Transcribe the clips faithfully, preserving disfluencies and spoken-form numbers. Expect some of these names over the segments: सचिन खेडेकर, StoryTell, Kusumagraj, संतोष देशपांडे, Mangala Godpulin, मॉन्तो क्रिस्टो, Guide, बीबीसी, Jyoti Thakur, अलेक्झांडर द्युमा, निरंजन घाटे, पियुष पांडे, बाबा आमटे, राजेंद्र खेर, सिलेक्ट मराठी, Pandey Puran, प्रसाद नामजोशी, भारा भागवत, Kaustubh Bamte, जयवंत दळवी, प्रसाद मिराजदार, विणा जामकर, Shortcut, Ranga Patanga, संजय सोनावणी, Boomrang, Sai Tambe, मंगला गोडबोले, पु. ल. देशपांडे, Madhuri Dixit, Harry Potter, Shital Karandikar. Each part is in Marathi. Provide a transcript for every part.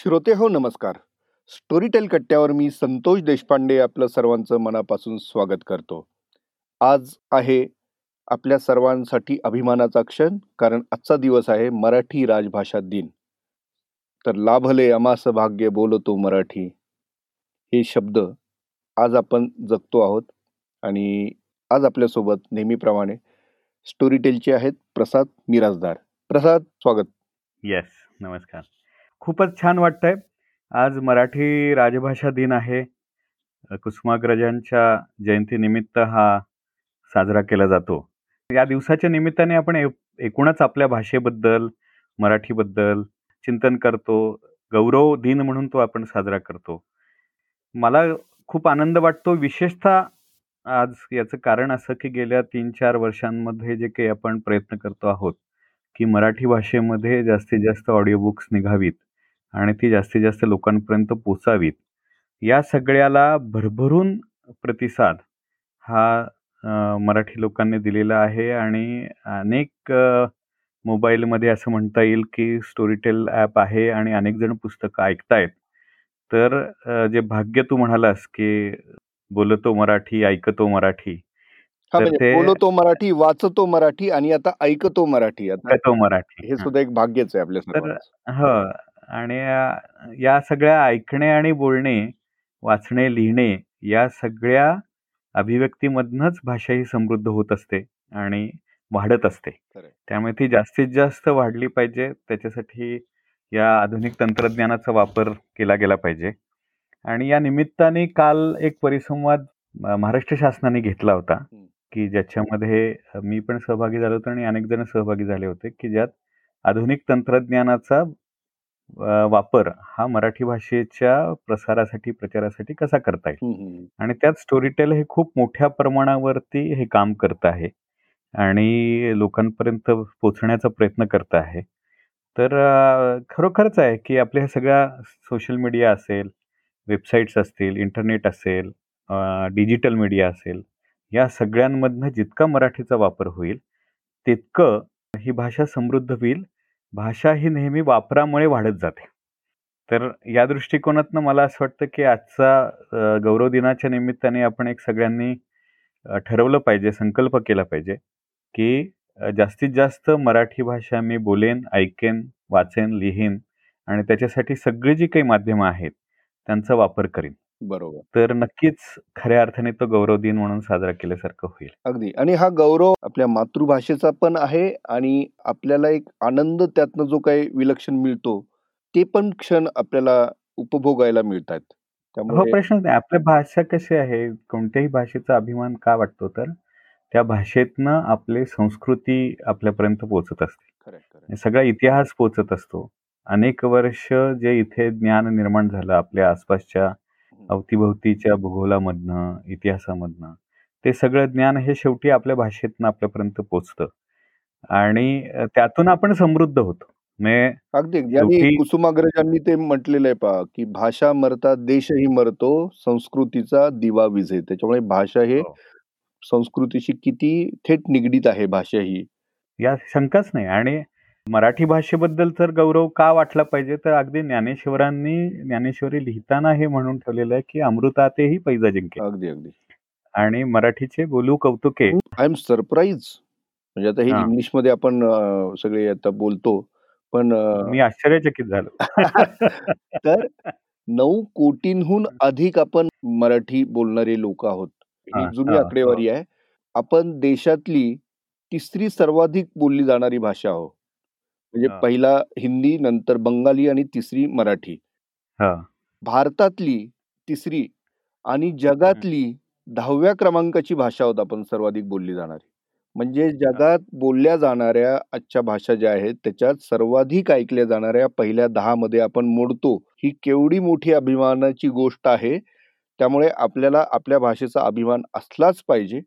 श्रोते हो नमस्कार. स्टोरीटेल कट्ट्यावर मी संतोष देशपांडे आपलं सर्वांचं मनापासून स्वागत करतो. आज आहे आपल्या सर्वांसाठी अभिमानाचा क्षण, कारण आजचा दिवस आहे मराठी राजभाषा दिन. तर लाभले आम्हास भाग्य बोलतो मराठी हे शब्द आज आपण जगतो आहोत. आणि आज आपल्यासोबत नेहमीप्रमाणे स्टोरीटेलचे आहेत प्रसाद मिराजदार. प्रसाद, स्वागत. येस, नमस्कार. खूपच छान वाटतंय. आज मराठी राजभाषा दिन आहे. कुसुमाग्रजांच्या जयंतीनिमित्त हा साजरा केला जातो. या दिवसाच्या निमित्ताने आपण एकूणच आपल्या भाषेबद्दल, मराठीबद्दल चिंतन करतो. गौरव दिन म्हणून तो आपण साजरा करतो. मला खूप आनंद वाटतो विशेषतः आज. याचं कारण असं की गेल्या तीन चार वर्षांमध्ये जे काही आपण प्रयत्न करतो आहोत की मराठी भाषेमध्ये जास्तीत जास्त ऑडिओ बुक्स निघावीत आणि ती जास्तीत जास्त लोकांपर्यंत पोचावीत, या सगळ्याला भरभरून प्रतिसाद हा मराठी लोकांनी दिलेला आहे. आणि अनेक मोबाईलमध्ये असं म्हणता येईल की स्टोरीटेल ॲप आहे आणि अनेक जण पुस्तकं ऐकतायत. तर जे भाग्य तू म्हणालास की बोलतो मराठी, ऐकतो मराठी, बोलतो मराठी, वाचतो मराठी आणि आता ऐकतो मराठी, ऐकतो मराठी, हे सुद्धा एक भाग्यच आहे आपल्यासाठी. हा, आणि या सगळ्या ऐकणे आणि बोलणे, वाचणे, लिहिणे या सगळ्या अभिव्यक्तीमधनच भाषा ही समृद्ध होत असते आणि वाढत असते. त्यामुळे ती जास्तीत जास्त वाढली पाहिजे. त्याच्यासाठी या आधुनिक तंत्रज्ञानाचा वापर केला गेला पाहिजे. आणि या निमित्ताने काल एक परिसंवाद महाराष्ट्र शासनाने घेतला होता की ज्याच्यामध्ये मी पण सहभागी झालो होतो आणि अनेक जण सहभागी झाले होते, की ज्यात आधुनिक तंत्रज्ञानाचा वापर हा मराठी भाषेच्या प्रसारासाठी, प्रचारासाठी कसा करता येईल. आणि त्यात स्टोरीटेल हे खूप मोठ्या प्रमाणावरती हे काम करत आहे आणि लोकांपर्यंत पोचण्याचा प्रयत्न करत आहे. तर खरोखरच आहे की आपल्या ह्या सगळ्या सोशल मीडिया असेल, वेबसाईट्स असतील, इंटरनेट असेल, डिजिटल मीडिया असेल, या सगळ्यांमधनं जितका मराठीचा वापर होईल तितकं ही भाषा समृद्ध होईल. भाषा ही नेहमी वापरामुळे वाढत जाते. तर या दृष्टिकोनातनं मला असं वाटतं की आजचा गौरव दिनाच्या निमित्ताने आपण एक सगळ्यांनी ठरवलं पाहिजे, संकल्प केला पाहिजे की जास्तीत जास्त मराठी भाषा मी बोलेन, ऐकेन, वाचेन, लिहेन आणि त्याच्यासाठी सगळी जी काही माध्यमं आहेत त्यांचा वापर करीन. बरोबर. तर नक्कीच खऱ्या अर्थाने तो गौरव दिन म्हणून साजरा केल्यासारखं होईल. अगदी. आणि हा गौरव आपल्या मातृभाषेचा पण आहे आणि आपल्याला एक आनंद त्यातनं जो काही विलक्षण मिळतो ते पण क्षण आपल्याला उपभोगायला मिळतात. त्यामुळे प्रश्न नाही, आपल्या भाषा कशी आहे, कोणत्याही भाषेचा अभिमान का वाटतो, तर त्या भाषेतनं आपली संस्कृती आपल्यापर्यंत पोहोचत असते, सगळा इतिहास पोहोचत असतो. अनेक वर्ष जे इथे ज्ञान निर्माण झालं आपल्या आसपासच्या अवतीभवतीच्या भूगोलामधनं, इतिहासामधनं, ते सगळं ज्ञान हे शेवटी आपल्या भाषेतनं आपल्यापर्यंत पोचतं आणि त्यातून आपण समृद्ध होतो. अगदी. कुसुमाग्रजांनी ते म्हटलेलं आहे पहा की भाषा मरता देशही मरतो, संस्कृतीचा दिवा विझे. त्याच्यामुळे भाषा हे संस्कृतीशी किती थेट निगडीत आहे, भाषा ही, या शंकाच नाही. आणि मराठी भाषेबद्दल तर गौरव का वाटला पाहिजे, तर अगदी ज्ञानेश्वरांनी, ज्ञानेश्वरी लिहिताना हे म्हणून ठेवलेलं आहे की अमृतातेही पैजा जिंके. अगदी अगदी. आणि मराठीचे बोलू कौतुके. I am surprise. म्हणजे आता हे इंग्लिश मध्ये आपण सगळे आता बोलतो, पण मी आश्चर्यचकित झालो. तर नऊ कोटींहून अधिक आपण मराठी बोलणारे लोक आहोत, ही जुनी आकडेवारी आहे. आपण देशातली तिसरी सर्वाधिक बोलली जाणारी भाषा आहोत. म्हणजे पहिला हिंदी, नंतर बंगाली आणि तिसरी मराठी. भारतातली तिसरी आणि जगातली दहाव्या क्रमांकाची भाषा होत आपण सर्वाधिक बोलली जाणारी. म्हणजे जगात बोलल्या जाणाऱ्या आजच्या भाषा ज्या आहेत त्याच्यात सर्वाधिक ऐकल्या जाणाऱ्या पहिल्या दहा मध्ये आपण मोडतो. ही केवढी मोठी अभिमानाची गोष्ट आहे. त्यामुळे आपल्याला आपल्या भाषेचा अभिमान असलाच पाहिजे.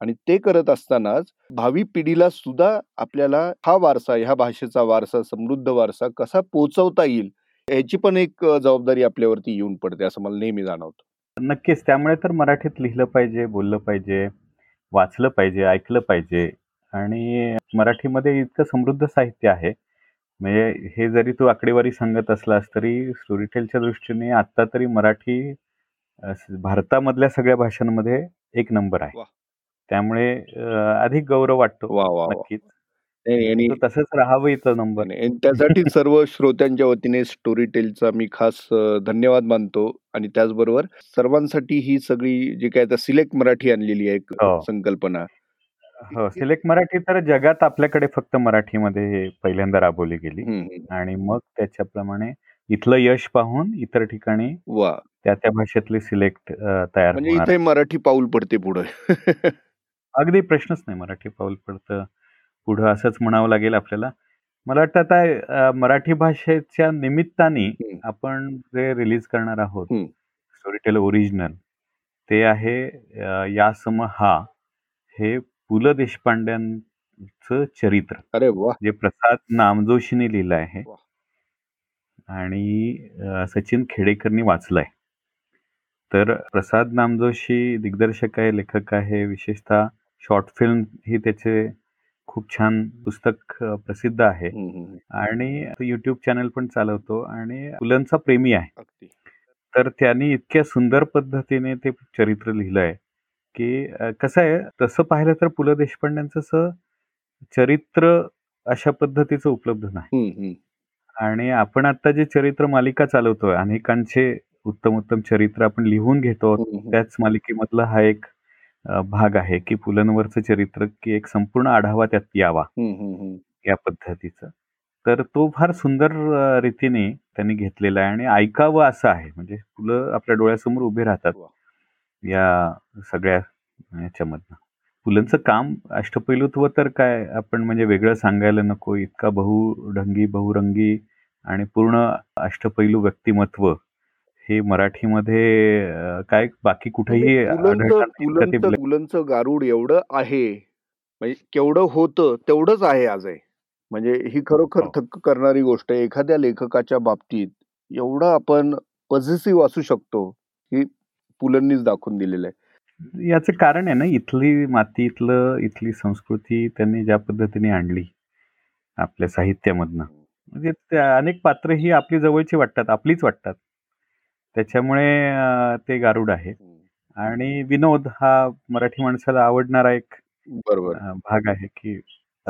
आणि ते करत असतानाच भावी पिढीला सुद्धा आपल्याला हा वारसा, ह्या भाषेचा वारसा, समृद्ध वारसा कसा पोहोचवता येईल याची पण एक जबाबदारी आपल्यावरती येऊन पडते असं मला नेहमी जाणवतं. नक्कीच. त्यामुळे तर मराठीत लिहिलं पाहिजे, बोललं पाहिजे, वाचलं पाहिजे, ऐकलं पाहिजे. आणि मराठीमध्ये इतकं समृद्ध साहित्य आहे म्हणजे हे जरी तू आकडेवारी सांगत असलास तरी स्टोरीटेलच्या दृष्टीने आता तरी मराठी भारतामधल्या सगळ्या भाषांमध्ये एक नंबर आहे, त्यामुळे अधिक गौरव वाटतो नक्कीच. तसंच राहावं इथं नंबर. त्यासाठी सर्व श्रोत्यांच्या वतीने स्टोरीटेलचा मी खास धन्यवाद मानतो आणि त्याचबरोबर सर्वांसाठी ही सगळी जी काय आता सिलेक्ट मराठी आणलेली आहे संकल्पना. हो, सिलेक्ट मराठी तर जगात आपल्याकडे फक्त मराठीमध्ये पहिल्यांदा राबवली गेली आणि मग त्याच्याप्रमाणे इथलं यश पाहून इतर ठिकाणी त्या त्या भाषेतली सिलेक्ट तयार, म्हणजे इथे मराठी पाऊल पडते पुढे. अगदी प्रश्नच नाही, मराठी पाऊल पडतं पुढं असंच म्हणावं लागेल आपल्याला. मला वाटतं आता मराठी भाषेच्या निमित्ताने आपण जे रिलीज करणार आहोत स्टोरीटेल ओरिजिनल, ते आहे यासम हा, हे पुल देशपांड्यांचं चरित्र. अरे वा. जे प्रसाद नामजोशीने लिहिलं आहे आणि सचिन खेडेकरनी वाचलंय. तर प्रसाद नामजोशी दिग्दर्शक आहे, लेखक आहे, विशेषतः शॉर्ट फिल्म ही त्याचे खूप छान पुस्तक प्रसिद्ध आहे आणि युट्यूब चॅनल पण चालवतो आणि फुलांचा प्रेमी आहे. तर त्यांनी इतक्या सुंदर पद्धतीने ते चरित्र लिहिलंय की कसं आहे, तसं पाहिलं तर पु ल देशपांड्यांचं चरित्र अशा पद्धतीचं उपलब्ध नाही. आणि आपण आता जे चरित्र मालिका चालवतोय, अनेकांचे उत्तम उत्तम चरित्र आपण लिहून घेतो, त्याच मालिकेमधला हा एक भाग आहे की पुलांवरचं चरित्र, की एक संपूर्ण आढावा त्यात यावा या पद्धतीचं. तर तो फार सुंदर रीतीने त्यांनी घेतलेला आहे आणि ऐकावं असं आहे, म्हणजे फुलं आपल्या डोळ्यासमोर उभे राहतात या सगळ्या याच्यामधनं. पुलांचं काम अष्टपैलुत्व तर काय आपण म्हणजे वेगळं सांगायला नको, इतका बहुढंगी बहुरंगी आणि पूर्ण अष्टपैलू व्यक्तिमत्व हे मराठीमध्ये काय बाकी कुठेही. पुलंचं गारुड एवढं आहे, म्हणजे केवढं होतं तेवढंच आहे आज आहे, म्हणजे ही खरोखर थक्क करणारी गोष्ट आहे. एखाद्या लेखकाच्या बाबतीत एवढा आपण पॉझिटिव्ह असू शकतो हे पुलंनीच दाखवून दिलेलं आहे. याचं कारण आहे ना इथली माती, इथलं इथली संस्कृती त्यांनी ज्या पद्धतीने आणली आपल्या साहित्यामधनं, म्हणजे अनेक पात्र ही आपली जवळची वाटतात, आपलीच वाटतात, त्याच्यामुळे ते गारुड आहे. आणि विनोद हा मराठी माणसाला आवडणारा एक बरोबर भाग आहे की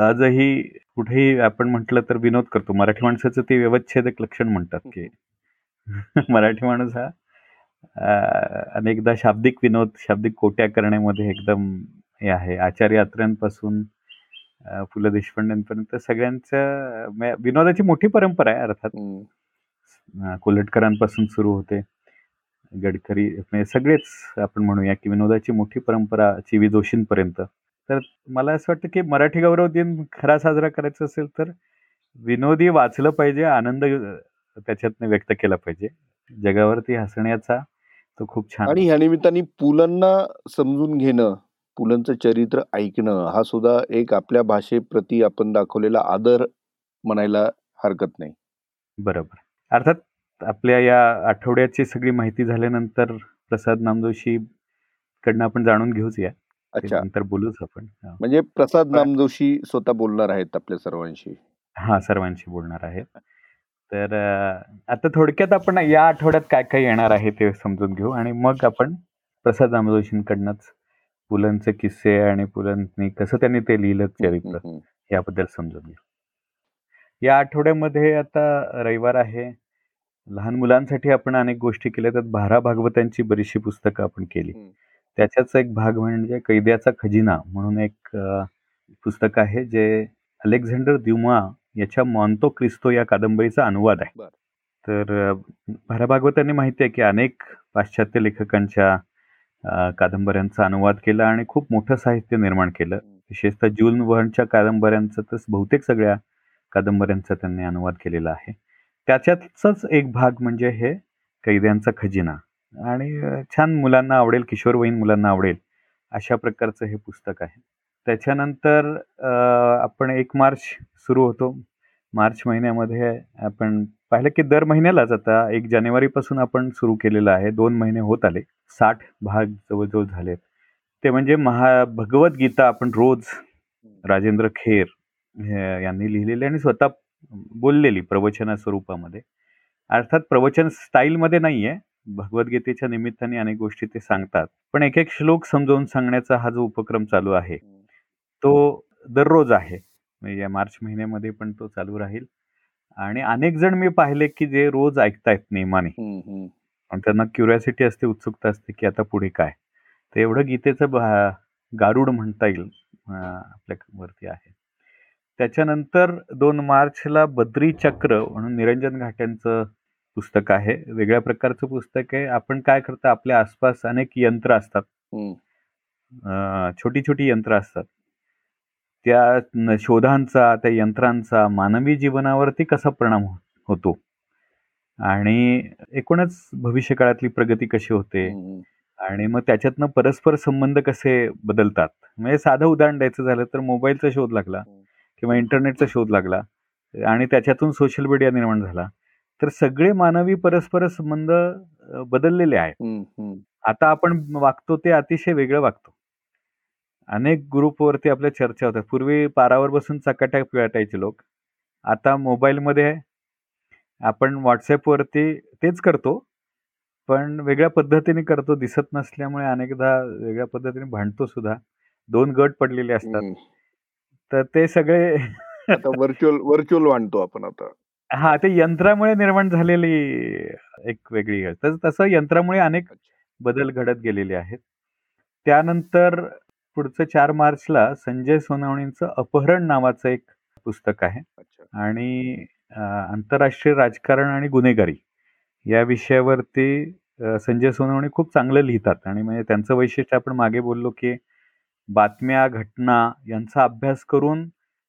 आजही कुठेही आपण म्हटलं तर विनोद करतो. मराठी माणसाचं ते व्यवच्छेदक लक्षण म्हणतात की मराठी माणूस हा अनेकदा शाब्दिक विनोद, शाब्दिक कोट्या करण्यामध्ये एकदम हे आहे. आचार्य अत्र्यांपासून पु ल देशपांड्यांपर्यंत सगळ्यांच्या विनोदाची मोठी परंपरा आहे. अर्थात कोल्हटकरांपासून सुरू होते, गडकरी, सगळेच आपण म्हणूया की विनोदाची मोठी परंपरा, चिवी जोशींपर्यंत. तर मला असं वाटतं की मराठी गौरव दिन खरा साजरा करायचा असेल तर विनोदी वाचलं पाहिजे, आनंद त्याच्यातनं व्यक्त केला पाहिजे, जगावरती हसण्याचा तो खूप छान. आणि या निमित्ताने पुलांना समजून घेणं, पुलांचं चरित्र ऐकणं हा सुद्धा एक आपल्या भाषेप्रती आपण दाखवलेला आदर म्हणायला हरकत नाही. बरोबर. अर्थात आपल्या या आठवड्याची सगळी माहिती झाल्यानंतर प्रसाद नामजोशी कडनं आपण जाणून घेऊच या. अच्छा, नंतर बोलूच आपण. म्हणजे प्रसाद नामजोशी स्वतः बोलणार आहेत आपल्या सर्वांशी. हा, सर्वांशी बोलणार आहेत. तर आता थोडक्यात आपण या आठवड्यात काय काय येणार आहे ते समजून घेऊ आणि मग आपण प्रसाद नामजोशींकडनंच पुलांचे किस्से आणि पुलांनी कसं त्यांनी ते लिहिलं चरित्र याबद्दल समजून घेऊ. या आठवड्यामध्ये आता रविवार आहे, लहान मुलांसाठी आपण अनेक गोष्टी केल्या. त्यात भारा भागवतांची बरीचशी पुस्तकं आपण केली, त्याच्याच एक भाग म्हणजे कैद्याचा खजिना म्हणून एक पुस्तक आहे जे अलेक्झांडर द्युमा याच्या मॉन्तो क्रिस्टो या कादंबरीचा अनुवाद आहे. तर भारा भागवतांनी माहिती आहे की अनेक पाश्चात्य लेखकांच्या कादंबऱ्यांचा अनुवाद केला आणि खूप मोठं साहित्य निर्माण केलं. विशेषतः जुल वर्नच्या कादंबऱ्यांचं तर बहुतेक सगळ्या कादंबऱ्यांचा त्यांनी अनुवाद केलेला आहे. त्याच्यातच एक भाग म्हणजे हे कैद्यांचा खजिना, आणि छान मुलांना आवडेल, किशोरवयीन मुलांना आवडेल अशा प्रकारचं हे पुस्तक आहे. त्याच्यानंतर आपण एक मार्च सुरू होतो. मार्च महिन्यामध्ये आपण पाहिलं की दर महिन्यालाच आता एक जानेवारीपासून आपण सुरू केलेलं आहे, दोन महिने होत आले, साठ भाग जवळजवळ झालेत. ते म्हणजे महा भगवद्गीता आपण रोज राजेंद्र खेर यांनी लिहिलेली आणि स्वतः बोललेली प्रवचना स्वरूपामध्ये. अर्थात प्रवचन स्टाईलमध्ये नाही आहे, भगवद्गीतेच्या निमित्ताने अनेक गोष्टी ते सांगतात, पण एक एक श्लोक समजावून सांगण्याचा हा जो उपक्रम चालू आहे तो दररोज आहे, म्हणजे या मार्च महिन्यामध्ये पण तो चालू राहील. आणि अनेक जण मी पाहिले की जे रोज ऐकतायत नियमाने, आणि त्यांना क्युरियोसिटी असते, उत्सुकता असते की आता पुढे काय. तर एवढं गीतेचं गारुड म्हणता येईल आपल्यावरती आहे. त्याच्यानंतर दोन मार्चला बद्री चक्र म्हणून निरंजन घाटेंचं पुस्तक आहे, वेगळ्या प्रकारचं पुस्तक आहे. आपण काय करतो, आपल्या आसपास अनेक यंत्र असतात, छोटी छोटी यंत्र असतात, त्या शोधांचा, त्या यंत्रांचा मानवी जीवनावरती कसा परिणाम होतो आणि एकूणच भविष्यकाळातली प्रगती कशी होते आणि मग त्याच्यातनं परस्पर संबंध कसे बदलतात. म्हणजे साधं उदाहरण द्यायचं झालं तर मोबाईलचा शोध लागला किंवा इंटरनेटचा शोध लागला आणि त्याच्यातून सोशल मीडिया निर्माण झाला, तर सगळे मानवी परस्पर संबंध बदललेले आहेत. आता आपण वागतो ते अतिशय वेगळं वागतो. अनेक ग्रुपवरती आपल्या चर्चा होतात. पूर्वी पारावर बसून चकाट्या वाटायचे लोक, आता मोबाईलमध्ये आपण व्हॉट्सअपवरती तेच करतो पण वेगळ्या पद्धतीने करतो, दिसत नसल्यामुळे अनेकदा वेगळ्या पद्धतीने भांडतो सुद्धा. दोन गट पडलेले असतात, तर ते सगळे व्हर्च्युअल व्हर्च्युअल मानतो आपण आता. हा, ते यंत्रामुळे निर्माण झालेली एक वेगळी, तसं यंत्रामुळे अनेक बदल घडत गेलेले आहेत. त्यानंतर पुढचं चार मार्चला संजय सोनावणींचं अपहरण नावाचं एक पुस्तक आहे आणि आंतरराष्ट्रीय राजकारण आणि गुन्हेगारी या विषयावरती संजय सोनावणी खूप चांगलं लिहितात. आणि म्हणजे त्यांचं वैशिष्ट्य आपण मागे बोललो की बातम्या, घटना यांचा अभ्यास करून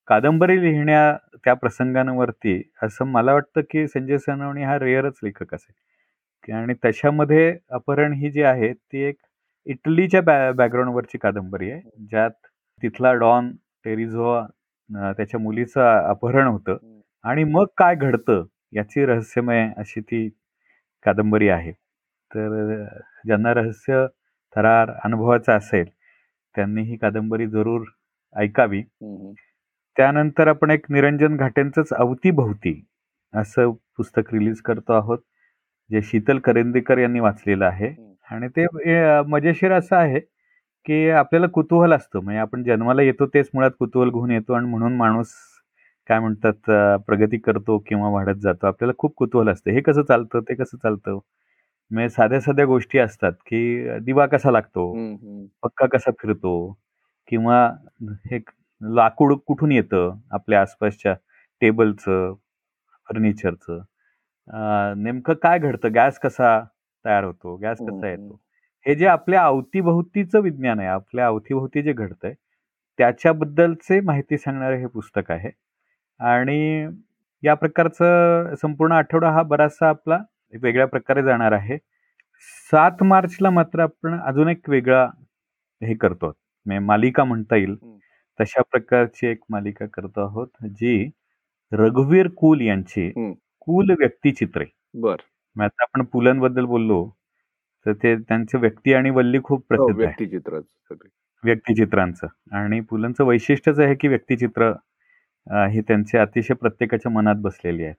कादंबरी लिहिण्या त्या प्रसंगांवरती, असं मला वाटतं की संजय सोनावणी हा रेअरच लेखक असेल. आणि त्याच्यामध्ये अपहरण ही जी आहे ती एक इटलीच्या बॅ बॅकग्राऊंडवरची कादंबरी आहे, ज्यात तिथला डॉन टेरिझो त्याच्या मुलीचं अपहरण होतं आणि मग काय घडतं याची रहस्यमय अशी ती कादंबरी आहे. तर ज्यांना रहस्य थरार अनुभवाचा असेल त्यांनी ही कादंबरी जरूर ऐकावी. त्यानंतर आपण एक निरंजन घाटेंचंच अवतीभोवती असं पुस्तक रिलीज करतो आहोत, जे शीतल करंदीकर यांनी वाचलेलं आहे. आणि ते मजेशीर असं आहे की आपल्याला कुतूहल असतं, म्हणजे आपण जन्माला येतो तेच मुळात कुतूहल घेऊन येतो आणि म्हणून माणूस काय म्हणतात प्रगती करतो किंवा वाढत जातो. आपल्याला खूप कुतूहल असतं, हे कसं चालतं, ते कसं चालतं. म्हणजे साध्या साध्या गोष्टी असतात की दिवा कसा लागतो, पक्का कसा फिरतो, किंवा हे लाकूड कुठून येतं आपल्या आसपासच्या टेबलचं, फर्निचरचं, नेमकं काय घडतं, गॅस कसा तयार होतो, गॅस कसा येतो. हे जे आपल्या अवतीभोवतीचं विज्ञान आहे, आपल्या अवतीभोवती जे घडतंय त्याच्याबद्दलचे माहिती सांगणारे हे पुस्तक आहे. आणि या प्रकारचं संपूर्ण आठवडा हा बराचसा आपला वेगळ्या प्रकारे जाणार आहे. सात मार्चला मात्र आपण अजून एक वेगळा हे करतो, मालिका म्हणता येईल तशा प्रकारची एक मालिका करतो आहोत, जी रघुवीर कुल यांची कुल व्यक्तिचित्रे. बर, मग आता आपण पुलांबद्दल बोललो तर ते त्यांचे व्यक्ती आणि वल्ली खूप प्रसिद्ध आहे व्यक्तिचित्रांचं. आणि पुलांचं वैशिष्ट्यच आहे की व्यक्तिचित्र हे त्यांचे अतिशय प्रत्येकाच्या मनात बसलेली आहे.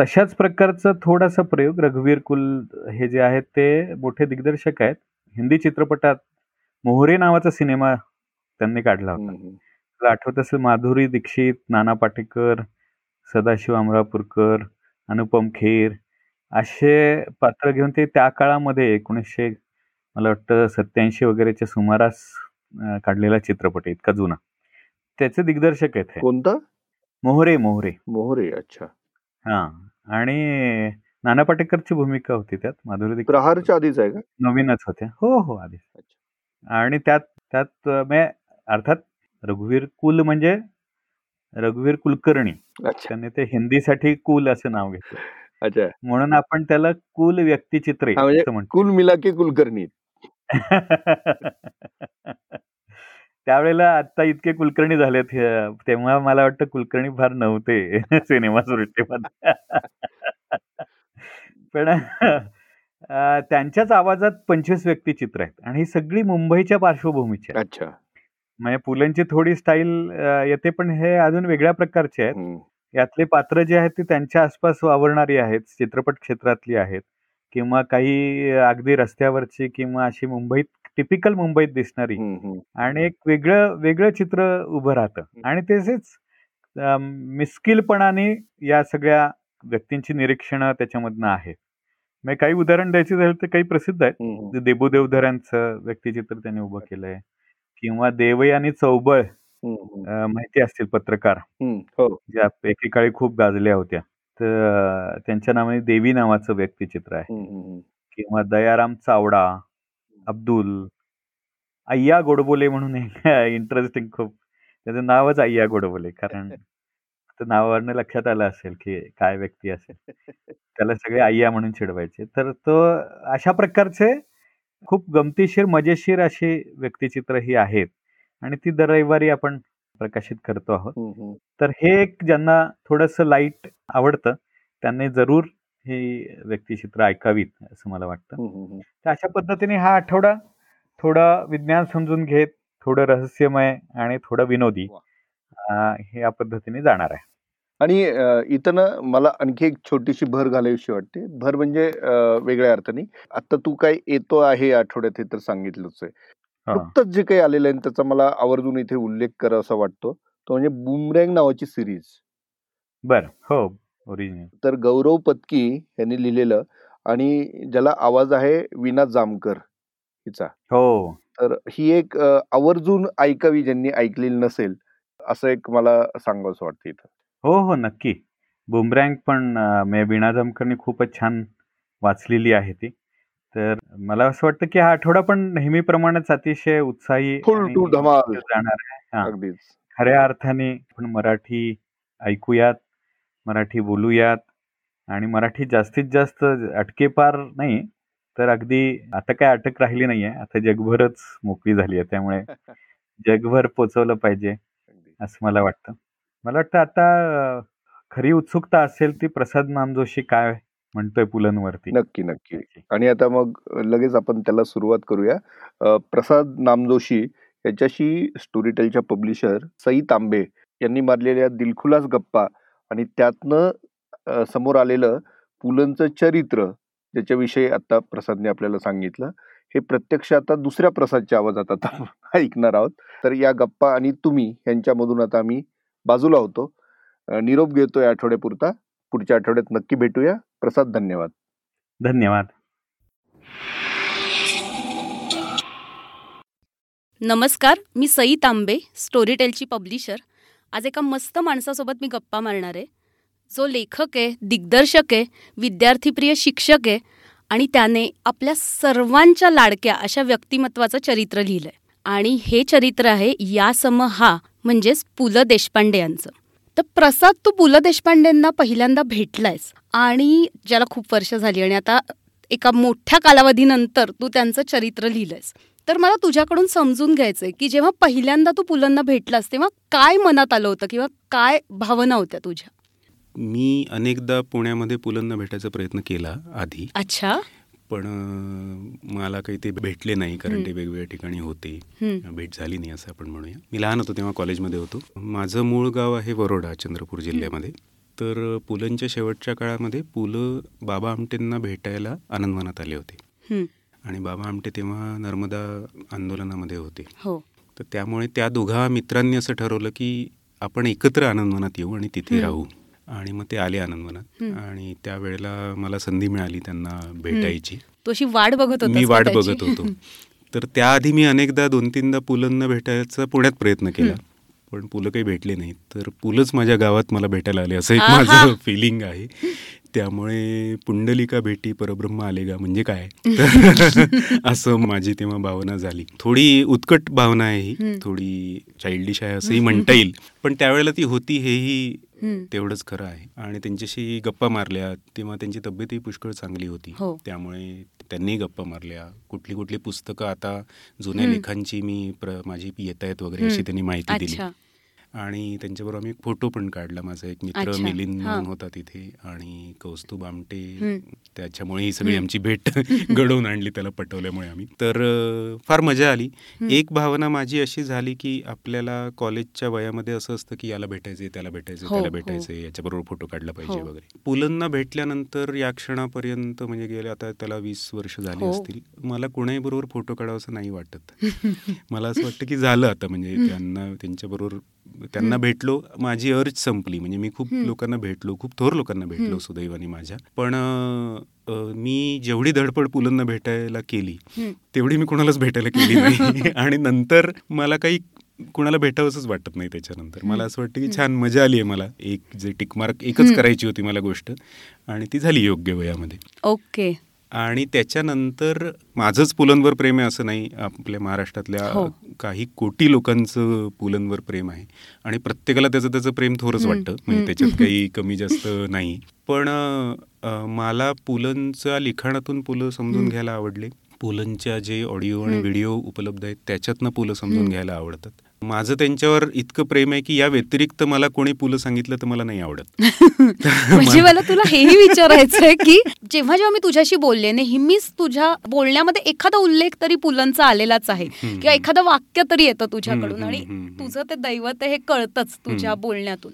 तशाच प्रकारचा थोडासा प्रयोग रघुवीर कुल हे जे आहेत ते मोठे दिग्दर्शक आहेत. हिंदी चित्रपटात मोहरे नावाचा सिनेमा त्यांनी काढला होता. तुला आठवत असेल, माधुरी दीक्षित, नाना पाटेकर, सदाशिव आमरापूरकर, अनुपम खेर असे पात्र घेऊन ते त्या काळामध्ये एकोणीसशे मला वाटतं सत्याऐंशी वगैरेच्या सुमारास काढलेला चित्रपट आहे, इतका जुना. त्याचे दिग्दर्शक आहेत कोणता, मोहरे मोहरे मोहरे अच्छा हा. आणि नाना पाटेकरची भूमिका होती त्यात, माधुरी प्रहारच्या आधीच आहे का, नवीनच होत्या. हो हो आधीच. आणि त्यात त्यात मी अर्थात रघुवीर कुल म्हणजे रघुवीर कुलकर्णी, त्यांनी ते हिंदीसाठी कुल असं नाव घेतलं. अच्छा, म्हणून आपण त्याला कुल व्यक्तिचित्रे असं म्हणतो. कुल मिला की कुलकर्णी त्यावेळेला. आता इतके कुलकर्णी झालेत, तेव्हा मला वाटतं कुलकर्णी फार नव्हते सिनेमासृष्टीमध्ये पण त्यांच्याच आवाजात पंचवीस व्यक्तिचित्र आहेत आणि ही सगळी मुंबईच्या पार्श्वभूमीची. अच्छा, म्हणजे पुलांची थोडी स्टाईल येते पण हे अजून वेगळ्या प्रकारचे आहेत. यातले पात्र जे आहेत ती त्यांच्या आसपास वावरणारी आहेत, चित्रपट क्षेत्रातली आहेत किंवा काही अगदी रस्त्यावरची किंवा अशी मुंबईत टिपिकल मुंबईत दिसणारी, आणि एक वेगळं वेगळं चित्र उभं राहतं. आणि तसेच मिस्किलपणाने या सगळ्या व्यक्तींची निरीक्षणं त्याच्यामधनं आहेत. मग काही उदाहरण द्यायची झालं तर काही प्रसिद्ध आहेत. देबू देवधरांचं व्यक्तिचित्र त्यांनी उभं केलंय, किंवा देवई आणि चौबळ माहिती असतील पत्रकार, ज्या एकेकाळी खूप गाजल्या होत्या, तर त्यांच्या नावाने देवी नावाचं व्यक्तिचित्र आहे. किंवा दयाराम चावडा, अब्दुल, अय्या गोडबोले म्हणून इंटरेस्टिंग, खूप त्याचं नावच अय्या गोडबोले, कारण नावावरनं लक्षात आलं असेल की काय व्यक्ती असेल, त्याला सगळे अय्या म्हणून चिडवायचे. तर तो अशा प्रकारचे खूप गमतीशीर मजेशीर अशी व्यक्तिचित्र ही आहेत, आणि ती दर रविवारी आपण प्रकाशित करतो आहोत. तर हे एक ज्यांना थोडंसं लाईट आवडतं त्यांनी जरूर ही व्यक्तिचित्र ऐकावीत असं मला वाटतं. तर अशा पद्धतीने हा आठवडा थोडा विज्ञान समजून घेत, थोडं रहस्यमय आणि थोडं विनोदी हे या पद्धतीने जाणार आहे. आणि इथं ना मला आणखी एक छोटीशी भर घालायची वाटते. भर म्हणजे वेगळ्या अर्थाने आता तू काय येतो आहे आठवड्यात हे तर सांगितलंच आहे. नुकतंच जे काही आलेलं आहे त्याचा मला आवर्जून इथे उल्लेख करा असा वाटतो, तो म्हणजे बूमरँग नावाची सिरीज. बर हो, ओरिजिनल. तर गौरव पत्की यांनी लिहिलेलं, आणि ज्याला आवाज आहे विना जामकर हिचा. हो, तर ही एक आवर्जून ऐकावी ज्यांनी ऐकलेली नसेल, असं एक मला सांगावंसं वाटतं इथं. हो हो, नक्की. बुमरँग पण विणा जामकरनी खूपच छान वाचलेली आहे ती. तर मला असं वाटतं की हा आठवडा पण नेहमीप्रमाणेच अतिशय उत्साही जाणार आहे. खऱ्या अर्थाने आपण मराठी ऐकूयात, मराठी बोलूयात, आणि मराठी जास्तीत जास्त अटकेपार नाही तर अगदी आता काय अटक राहिली नाहीये, आता जगभरच मोकळी झाली आहे, त्यामुळे जगभर पोचवलं पाहिजे असं मला वाटतं. मला वाटतं आता खरी उत्सुकता असेल ती प्रसाद नामजोशी काय म्हणतोय पुलंवरती. नक्की नक्की. आणि आता मग लगेच आपण त्याला सुरुवात करूया. प्रसाद नामजोशी याच्याशी स्टोरीटेलच्या पब्लिशर सई तांबे यांनी मारलेल्या दिलखुलास गप्पा आणि त्यातनं समोर आलेलं पुलंचं चरित्र, ज्याच्याविषयी आता प्रसादने आपल्याला सांगितलं, हे प्रत्यक्ष आता दुसऱ्या प्रसादच्या आवाजात आता ऐकणार आहोत. तर या गप्पा आणि तुम्ही यांच्यामधून आता आम्ही बाजूला होतो, निरोप घेतोय आठवड्यापुरता. पुढच्या आठवड्यात नक्की भेटूया. प्रसाद, धन्यवाद. धन्यवाद. नमस्कार, मी सई तांबे, स्टोरीटेलची पब्लिशर. आज एका मस्त माणसासोबत मी गप्पा मारणार आहे, जो लेखक आहे, दिग्दर्शक आहे, विद्यार्थीप्रिय शिक्षक आहे, आणि त्याने आपल्या सर्वांच्या लाडक्या अशा व्यक्तिमत्वाचं चरित्र लिहिलं आहे. आणि हे चरित्र आहे यासम हा, म्हणजेच पु ल देशपांडे यांचं. तर प्रसाद, तू पु ल देशपांडेंना पहिल्यांदा भेटलायस, आणि ज्याला खूप वर्ष झाली, आणि आता एका मोठ्या कालावधीनंतर तू त्यांचं चरित्र लिहिलंयस. तर मला तुझ्याकडून समजून घ्यायचं आहे की जेव्हा पहिल्यांदा तू पुलांना भेटलास तेव्हा काय मनात आलं होतं किंवा काय भावना होत्या तुझ्या? मी अनेकदा पुण्यामध्ये पुलांना भेटायचा प्रयत्न केला आधी. अच्छा. पण मला काही ते भेटले नाही, कारण ते वेगवेगळ्या ठिकाणी होते, भेट झाली नाही असं आपण म्हणूया. मी लहान होतो तेव्हा कॉलेजमध्ये होतो. माझं मूळ गाव आहे वरोडा, चंद्रपूर जिल्ह्यामध्ये. तर पुलंच्या शेवटच्या काळामध्ये पु ल बाबा आमटेंना भेटायला आनंदवनात आले होते, आणि बाबा आमटे तेव्हा नर्मदा आंदोलनामध्ये होते. तर त्यामुळे त्या दोघा मित्रांनी असं ठरवलं की आपण एकत्र आनंदवनात येऊ आणि तिथे राहू. आणि मग ते आले आनंदवनात, आणि त्यावेळेला मला संधी मिळाली त्यांना भेटायची. तशी वाट बघत होतो मी, वाट बघत होतो. तर त्याआधी मी अनेकदा दोन तीनदा पुलांना भेटायचा पुण्यात प्रयत्न केला, पण पुलं काही भेटले नाहीत. तर पुलंच माझ्या गावात मला भेटायला आले, असं एक माझं फिलिंग आहे. त्यामुळे पुंडलिका भेटी परब्रह्म आलेगा म्हणजे काय, असं माझी तेव्हा भावना झाली. थोडी उत्कट भावना आहे ही, थोडी चाइल्डिश आहे असंही म्हणता येईल, पण त्यावेळेला ती होती, हेही तेवढंच खरं आहे. आणि त्यांच्याशी गप्पा मारल्या, तेव्हा त्यांची तब्येतही पुष्कळ चांगली होती, त्यामुळे त्यांनी गप्पा मारल्या. कुठली कुठली पुस्तकं आता जुन्या लेखांची मी माझी येत आहेत वगैरे अशी त्यांनी माहिती दिली. आणि त्यांच्याबरोबर आम्ही एक फोटो पण काढला. माझा एक मित्र मिलिंद म्हणून होता तिथे, आणि कौस्तुभ बामटे, त्याच्यामुळे ही सगळी आमची भेट घडवून आणली त्याला पटवल्यामुळे आम्ही. तर फार मजा आली. एक भावना माझी अशी झाली की आपल्याला कॉलेजच्या वयामध्ये असं असतं की याला भेटायचे, त्याला भेटायचे, त्याला भेटायचे, याच्याबरोबर फोटो काढला पाहिजे वगैरे. पुलंना भेटल्यानंतर या क्षणापर्यंत, म्हणजे गेले आता त्याला वीस वर्ष झाली असतील, मला कोणाही बरोबर फोटो काढावासा नाही वाटत. मला असं वाटतं की झालं आता, म्हणजे त्यांना त्यांच्याबरोबर त्यांना भेटलो, माझी अर्ज संपली. म्हणजे मी खूप लोकांना भेटलो, खूप थोर लोकांना भेटलो सुदैवाने माझ्या, पण मी जेवढी धडपड पुलांना भेटायला केली तेवढी मी कोणालाच भेटायला केली नाही. आणि नंतर मला काही कोणाला भेटावंच वाटत नाही त्याच्यानंतर. मला असं वाटतं की छान मजा आली आहे मला. एक जे टिकमार्क एकच करायची होती मला गोष्ट, आणि ती झाली योग्य वयामध्ये. ओके. आणि त्याच्यानंतर माझंच पुलंवर प्रेम आहे असं नाही, आपल्या महाराष्ट्रातल्या काही कोटी लोकांचं पुलंवर प्रेम आहे, आणि प्रत्येकाला त्याचं त्याचं प्रेम थोरंच वाटतं, म्हणजे त्याच्यात काही कमी जास्त नाही. पण मला पुलंच्या लिखाणातून पुलं समजून घ्यायला आवडले, पुलंच्या जे ऑडिओ आणि व्हिडिओ उपलब्ध आहेत त्याच्यातनं पुलं समजून घ्यायला आवडतात. माझं त्यांच्यावर इतकं प्रेम आहे की या व्यतिरिक्त मला कोणी पुलं सांगितलं तर मला नाही आवडत. म्हणजे मला तुला हेही विचारायचं आहे की जेव्हा जेव्हा मी तुझ्याशी बोलले, नेहमीच तुझ्या बोलण्यामध्ये एखादा उल्लेख तरी पुलंचा आलेलाच आहे, किंवा एखादं वाक्य तरी येतं तुझ्याकडून, आणि तुझं ते दैवत हे कळतंच तुझ्या बोलण्यातून.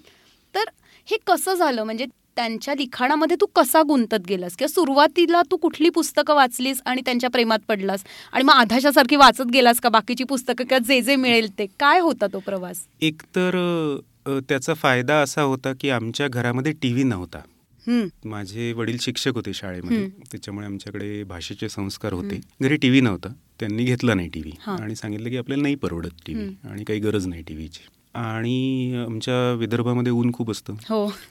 तर हे कसं झालं, म्हणजे त्यांच्या लिखाणामध्ये तू कसा गुंतत गेलास, किंवा सुरुवातीला तू कुठली पुस्तकं वाचलीस आणि त्यांच्या प्रेमात पडलास, आणि मग आधाशासारखी वाचत गेलास का बाकीची पुस्तकं, किंवा जे जे मिळेल ते? काय होता तो प्रवास? एकतर त्याचा फायदा असा होता की आमच्या घरामध्ये टी व्ही नव्हता. माझे वडील शिक्षक होते शाळेमध्ये, त्याच्यामुळे आमच्याकडे भाषेचे संस्कार होते. घरी टी व्ही नव्हता, त्यांनी घेतला नाही टी व्ही, आणि सांगितलं की आपल्याला नाही परवडत टी व्ही, आणि काही गरज नाही टी व्हीची. आणि आमच्या विदर्भामध्ये ऊन खूप असतं,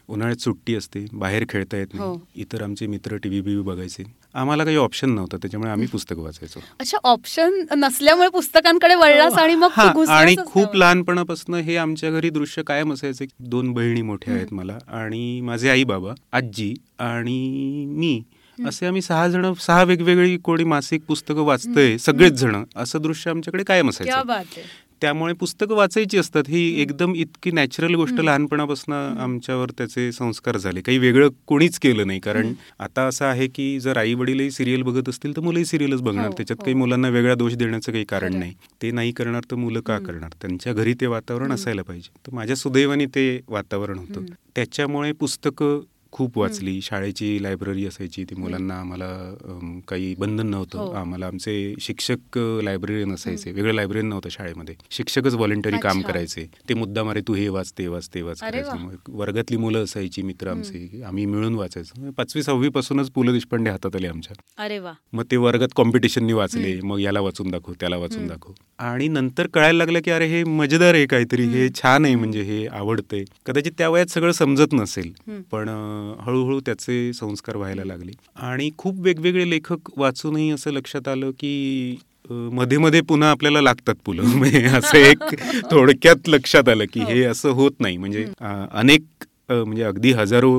उन्हाळ्यात सुट्टी असते, बाहेर खेळता येत नाही, इतर आमचे मित्र टीव्ही बीव्ही बघायचे, आम्हाला काही ऑप्शन नव्हता, त्याच्यामुळे आम्ही पुस्तकं वाचायचो. अच्छा, ऑप्शन नसल्यामुळे पुस्तकांकडे वळलास आणि मग घुसलास. आणि खूप लहानपणापासून हे आमच्या घरी दृश्य कायम असायचं. दोन बहिणी मोठ्या आहेत मला, आणि माझे आई बाबा, आजी आणि मी, असे आम्ही सहा जण, सहा वेगवेगळी कोणी मासिक पुस्तकं वाचतंय सगळेच जण, असं दृश्य आमच्याकडे कायम असायचं. त्यामुळे पुस्तकं वाचायची असतात ही एकदम इतकी नॅचरल गोष्ट लहानपणापासून आमच्यावर त्याचे संस्कार झाले. काही वेगळं कोणीच केलं नाही, कारण आता असं आहे की जर आई वडीलही सिरियल बघत असतील तर मुलंही सिरियलच बघणार, त्याच्यात काही मुलांना वेगळा दोष देण्याचं काही कारण नाही. ते नाही करणार तर मुलं का करणार, त्यांच्या घरी ते वातावरण असायला पाहिजे. तर माझ्या सुदैवाने ते वातावरण होतं, त्याच्यामुळे पुस्तकं खूप वाचली. शाळेची लायब्ररी असायची, ती मुलांना आम्हाला काही बंधन नव्हतं. आम्हाला आमचे शिक्षक लायब्ररीयन असायचे, वेगळं लायब्ररीयन नव्हतं शाळेमध्ये, शिक्षकच व्हॉलंटरी काम करायचे. ते मुद्दामारे तू हे वाच, ते वाच, ते वाच करायचं. वर्गातली मुलं असायची मित्र आमचे, आम्ही मिळून वाचायचो. पाचवी सहावी पासूनच पु ल देशपांडे हातात आले आमच्या, मग ते वर्गात कॉम्पिटिशननी वाचले, मग याला वाचून दाखव, त्याला वाचून दाखव. आणि नंतर कळायला लागलं की अरे हे मजेदार आहे काहीतरी, हे छान आहे, म्हणजे हे आवडतंय. कदाचित त्या वयात सगळं समजत नसेल, पण हळूहळू त्याचे संस्कार व्हायला लागले. आणि खूप वेगवेगळे लेखक वाचूनही असं लक्षात आलं की मध्ये मध्ये पुन्हा आपल्याला लागतात पुलं, म्हणजे असं एक थोडक्यात लक्षात आलं की हे असं होत नाही. म्हणजे अनेक, म्हणजे अगदी हजारो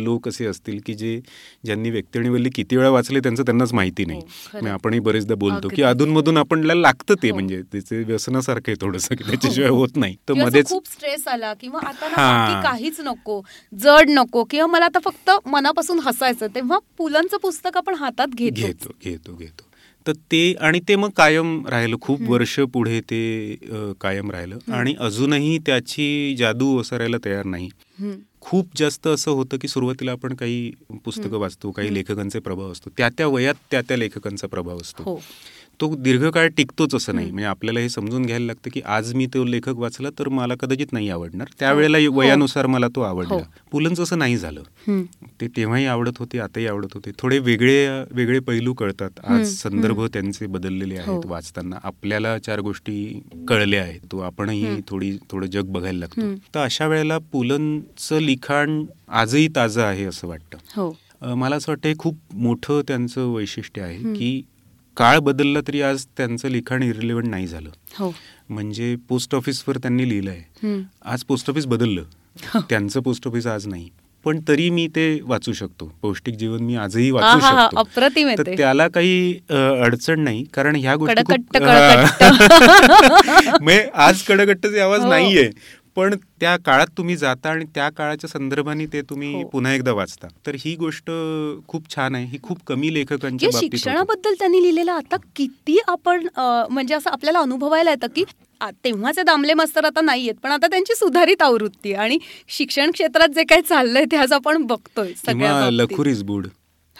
लोक असे असतील की जे ज्यांनी व्यक्ती आणि वल्ली किती वेळा वाचले त्यांचं त्यांनाच माहिती नाही. आपणही बरेचदा बोलतो की अधूनमधून आपल्याला लागतं ते, म्हणजे त्याचे व्यसनासारखं आहे थोडंसं, की त्याच्याशिवाय होत नाही. तर मध्येच खूप स्ट्रेस आला किंवा आता काहीच नको, जड नको, किंवा मला आता फक्त मनापासून हसायचं, तेव्हा पुलांचं पुस्तक आपण हातात घेतो घेतो घेतो तर ते. आणि ते मग कायम राहिलं, खूप वर्ष पुढे ते कायम राहिलं, आणि अजूनही त्याची जादू ओसरायला तयार नाही. खूप जास्त असं होतं की सुरुवातीला आपण काही पुस्तकं वाचतो, काही लेखकांचे प्रभाव असतो, त्या त्या वयात त्या त्या लेखकांचा प्रभाव असतो, तो दीर्घकाळ टिकतोच असं नाही. म्हणजे आपल्याला हे समजून घ्यायला लागतं की आज मी तो लेखक वाचला तर मला कदाचित नाही आवडणार, त्यावेळेला वयानुसार मला तो आवडला. पुलंच असं नाही झालं, ते तेव्हाही आवडत होते, आताही आवडत होते. थोडे वेगळे वेगळे पैलू कळतात आज, संदर्भ त्यांचे बदललेले आहेत, वाचताना आपल्याला चार गोष्टी कळल्या आहेत, तो आपणही थोडी थोडं जग बघायला लागतो. तर अशा वेळेला पुलंचं लिखाण आजही ताजं आहे असं वाटतं मला. असं वाटतं हे खूप मोठं त्यांचं वैशिष्ट्य आहे की काळ बदलला तरी आज त्यांचं लिखाण इरिलेव्हंट नाही झालं. म्हणजे पोस्ट ऑफिसवर त्यांनी लिहिलं आहे, आज पोस्ट ऑफिस बदललं, त्यांचं पोस्ट ऑफिस आज नाही, पण तरी मी ते वाचू शकतो. पौष्टिक जीवन मी आजही वाचू शकतो, तर त्याला काही अडचण नाही, कारण ह्या गोष्टी आज कडकट्ट आवाज नाहीये, पण त्या काळात तुम्ही जाता आणि त्या काळाच्या संदर्भाने ते तुम्ही हो. पुन्हा एकदा वाचता. तर ही गोष्ट खूप छान आहे. ही खूप कमी लेखकांच्या बाबतीत शिक्षणाबद्दल त्यांनी लिहिलेलं आता किती आपण म्हणजे असं आपल्याला अनुभवायला येतं की तेव्हाचे दामले मास्तर आता नाही आहेत, पण आता त्यांची सुधारित आवृत्ती आणि शिक्षण क्षेत्रात जे काही चाललंय ते आज आपण बघतोय. सगळ्या लखुरीज बुड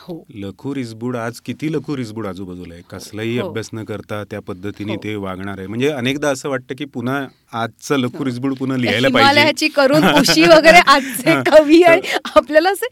हो लखुरिसबुड आज किती लखुरिसबुड आजूबाजूला आहे. कसलाही अभ्यास न करता त्या पद्धतीने ते वागणार आहे. म्हणजे अनेकदा असं वाटतं की पुन्हा आजचा लखुरिसबुड पुन्हा लिहायला पाहिजे ह्याची करून उशी वगैरे आजचे कवी आणि आपल्याला असे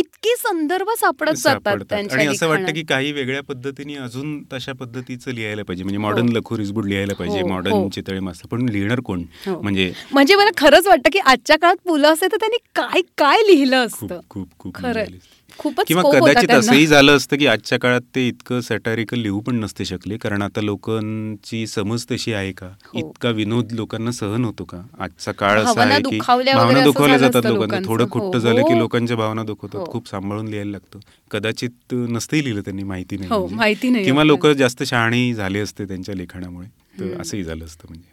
इतके संदर्भ सापडत जातात आणि असं वाटतं की काही वेगळ्या पद्धतीने अजून तशा पद्धतीचं लिहायला पाहिजे. म्हणजे मॉडर्न लखुरिसबुड लिहायला पाहिजे, मॉडर्न चितळे मास्तर, पण लिहिणार कोण. म्हणजे म्हणजे मला खरंच वाटतं की आजच्या काळात पुलं असेल तर त्यांनी काय काय लिहिलं असतं. खूप खूप खरं खूपच. किंवा कदाचित असंही झालं असतं की आजच्या काळात ते इतकं सॅटारिकल लिहू पण नसते शकले, कारण आता लोकांची समज तशी आहे का, इतका विनोद लोकांना सहन होतो का. आजचा काळ असा आहे की भावना दुखावल्या जातात लोकांना. थोडं खुट्ट झालं की लोकांच्या भावना दुखवतात. खूप सांभाळून लिहायला लागतं. कदाचित नसतंही लिहिलं त्यांनी, माहिती नाही माहिती नाही किंवा लोक जास्त शहाणी झाले असते त्यांच्या लेखनामुळे. तर असंही झालं असतं. म्हणजे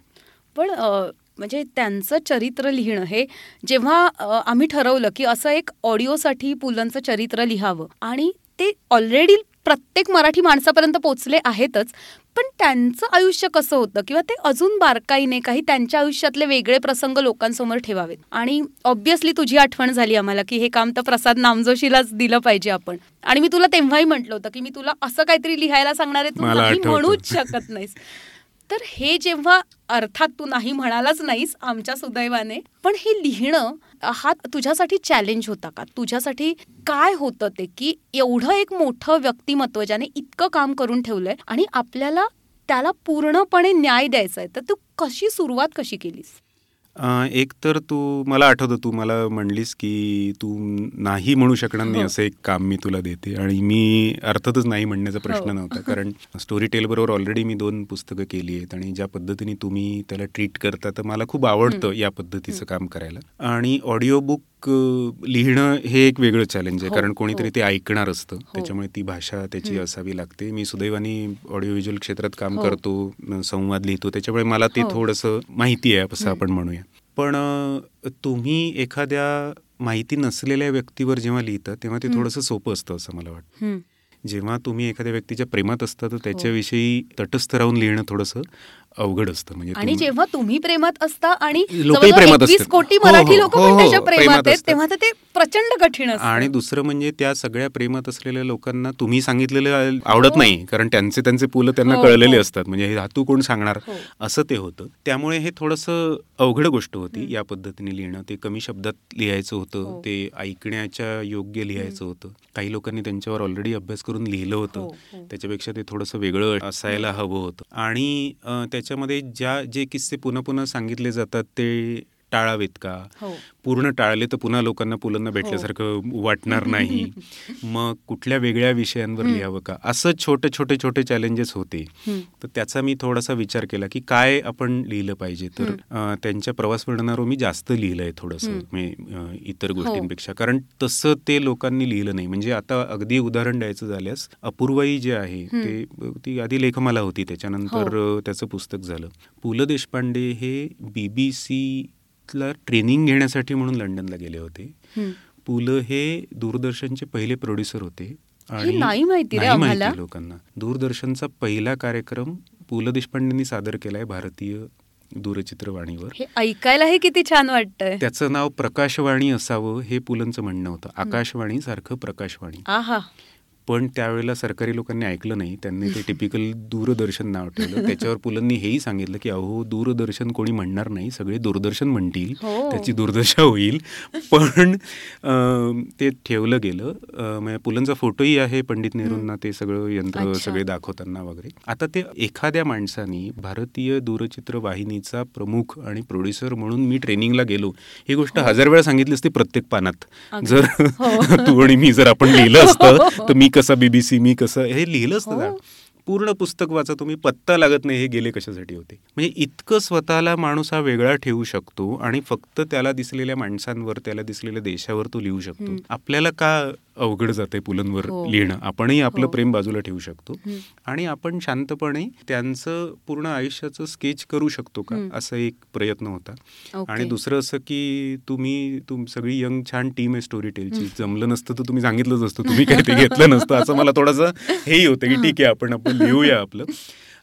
पण म्हणजे त्यांचं चरित्र लिहिणं हे जेव्हा आम्ही ठरवलं की असं एक ऑडिओसाठी पुलांचं चरित्र लिहावं, आणि ते ऑलरेडी प्रत्येक मराठी माणसापर्यंत पोचले आहेतच, पण त्यांचं आयुष्य कसं होतं किंवा ते अजून बारकाईने काही त्यांच्या आयुष्यातले वेगळे प्रसंग लोकांसमोर ठेवावेत. आणि ऑब्व्हियसली तुझी आठवण झाली आम्हाला की हे काम तर प्रसाद नामजोशीलाच दिलं पाहिजे आपण. आणि मी तुला तेव्हाही म्हटलं होतं की मी तुला असं काहीतरी लिहायला सांगणार आहे, तू काही म्हणूच शकत नाहीस. तर हे जेव्हा अर्थात तू नाही म्हणालाच नाहीस आमच्या सुदैवाने, पण हे लिहिणं हा तुझ्यासाठी चॅलेंज होता का? तुझ्यासाठी काय होतं ते की एवढं एक मोठं व्यक्तिमत्व ज्याने इतकं काम करून ठेवलंय आणि आपल्याला त्याला पूर्णपणे न्याय द्यायचा आहे, तर तू कशी सुरुवात कशी केलीस? एक तर तू मला आठवतं तू मला म्हणलीस की तू नाही म्हणू शकणार नाही असं एक काम मी तुला देते, आणि मी अर्थातच नाही म्हणण्याचा प्रश्न नव्हता, कारण स्टोरी टेल बरोबर ऑलरेडी मी दोन पुस्तकं केली आहेत आणि ज्या पद्धतीने तुम्ही त्याला ट्रीट करता तर मला खूप आवडतं या पद्धतीचं काम करायला. आणि ऑडिओ बुक लिहिणं हे एक वेगळं चॅलेंज आहे, कारण कोणीतरी ते ऐकणार असतं, त्याच्यामुळे ती भाषा त्याची असावी लागते. मी सुदैवाने ऑडिओ व्हिज्युअल क्षेत्रात काम करतो, संवाद लिहितो, त्याच्यामुळे मला ते थोडंसं माहिती आहे असं आपण म्हणूया. पण तुम्ही एखाद्या माहिती नसलेल्या व्यक्तीवर जेव्हा लिहिता तेव्हा ते थोडंसं सोपं असतं असं मला वाटतं. जेव्हा तुम्ही एखाद्या व्यक्तीच्या प्रेमात असता तर त्याच्याविषयी तटस्थ राहून लिहिणं थोडंसं अवघड असतं. म्हणजे आणि जेव्हा तुम्ही प्रेमात असता आणि लोकही प्रेमात असतात, कोटी मराठी लोक त्याच्या प्रेमात आहेत, तेव्हा तर ते प्रचंड कठीण असतं. आणि दुसरं म्हणजे त्या सगळ्या प्रेमात असलेल्या लोकांना तुम्ही सांगितलेलं आवडत नाही, कारण त्यांचे त्यांचे पुलं त्यांना कळलेले असतात. म्हणजे हे हातू कोण सांगणार असं ते होतं. त्यामुळे हे थोडंसं अवघड गोष्ट होती या पद्धतीने लिहिणं. ते कमी शब्दात लिहायचं होतं, ते ऐकण्याच्या योग्य लिहायचं होतं. काही लोकांनी त्यांच्यावर ऑलरेडी अभ्यास करून लिहिलं होतं, त्याच्यापेक्षा ते थोडंसं वेगळं असायला हवं होतं. आणि त्याच्यामध्ये ज्या जे किस्से पुन्हा पुन्हा सांगितले जातात ते टाळावेत का? पूर्ण टाळले तर पुन्हा लोकांना पुलांना भेटल्यासारखं वाटणार नाही. मग कुठल्या वेगळ्या विषयांवर लिहावं का? असं छोटे छोटे छोटे चॅलेंजेस होते. तर त्याचा मी थोडासा विचार केला की काय आपण लिहिलं पाहिजे. तर त्यांच्या प्रवास वर्णनावर मी जास्त लिहिलं आहे थोडंसं, म्हणजे इतर गोष्टींपेक्षा, कारण तसं ते लोकांनी लिहिलं नाही. म्हणजे आता अगदी उदाहरण द्यायचं झाल्यास अपूर्वाई जे आहे ते ती आधी लेखमाला होती, त्याच्यानंतर त्याचं पुस्तक झालं. पु ल देशपांडे हे बीबीसी ट्रेनिंग घेण्यासाठी म्हणून लंडनला गेले होते. पुल हे दूरदर्शनचे पहिले प्रोड्युसर होते आणि नाही माहिती लोकांना दूरदर्शनचा पहिला कार्यक्रम पु ल देशपांडेंनी सादर केलाय भारतीय दूरचित्रवाणीवर. हे ऐकायला हे किती छान वाटतंय. त्याचं नाव प्रकाशवाणी असावं हे पुलंचं म्हणणं होतं, आकाशवाणी सारखं प्रकाशवाणी. पण त्यावेळेला सरकारी लोकांनी ऐकलं नाही, त्यांनी ते टिपिकल दूरदर्शन नाव ठेवलं. त्याच्यावर पुलांनी हेही सांगितलं की अहो दूरदर्शन कोणी म्हणणार नाही, सगळे दूरदर्शन म्हणतील, त्याची दुर्दशा होईल. पण ते ठेवलं गेलं. म्हणजे पुलांचा फोटोही आहे पंडित नेहरूंना ते सगळं यंत्र सगळे दाखवताना वगैरे. आता ते एखाद्या माणसानी भारतीय दूरचित्र वाहिनीचा प्रमुख आणि प्रोड्युसर म्हणून मी ट्रेनिंगला गेलो ही गोष्ट हजार वेळा सांगितली असती प्रत्येक पानात, जर तू आणि मी जर आपण लिहिलं असतं तर मी कसं बीबीसी मी कसं हे लिहिलं असतं. पूर्ण पुस्तक वाचा तुम्ही, पत्ता लागत नाही हे गेले कशासाठी होते. म्हणजे इतकं स्वतःला माणूस हा वेगळा ठेवू शकतो आणि फक्त त्याला दिसलेल्या माणसांवर त्याला दिसलेल्या देशावर तो लिहू शकतो. आपल्याला का अवघड जाते पुलंवर लिहिणं. आपणही आपलं प्रेम बाजूला ठेवू शकतो आणि आपण शांतपणे त्यांचं पूर्ण आयुष्याचं स्केच करू शकतो का, असा एक प्रयत्न होता. आणि दुसरं असं की तुम्ही तुम सगळी यंग छान टीम आहे स्टोरी टेलची, जमलं नसतं तर तुम्ही सांगितलंच असतं, तुम्ही काही ते घेतलं नसतं, असं मला थोडंसं हेही होतं की ठीक आहे आपण आपण लिहूया आपलं.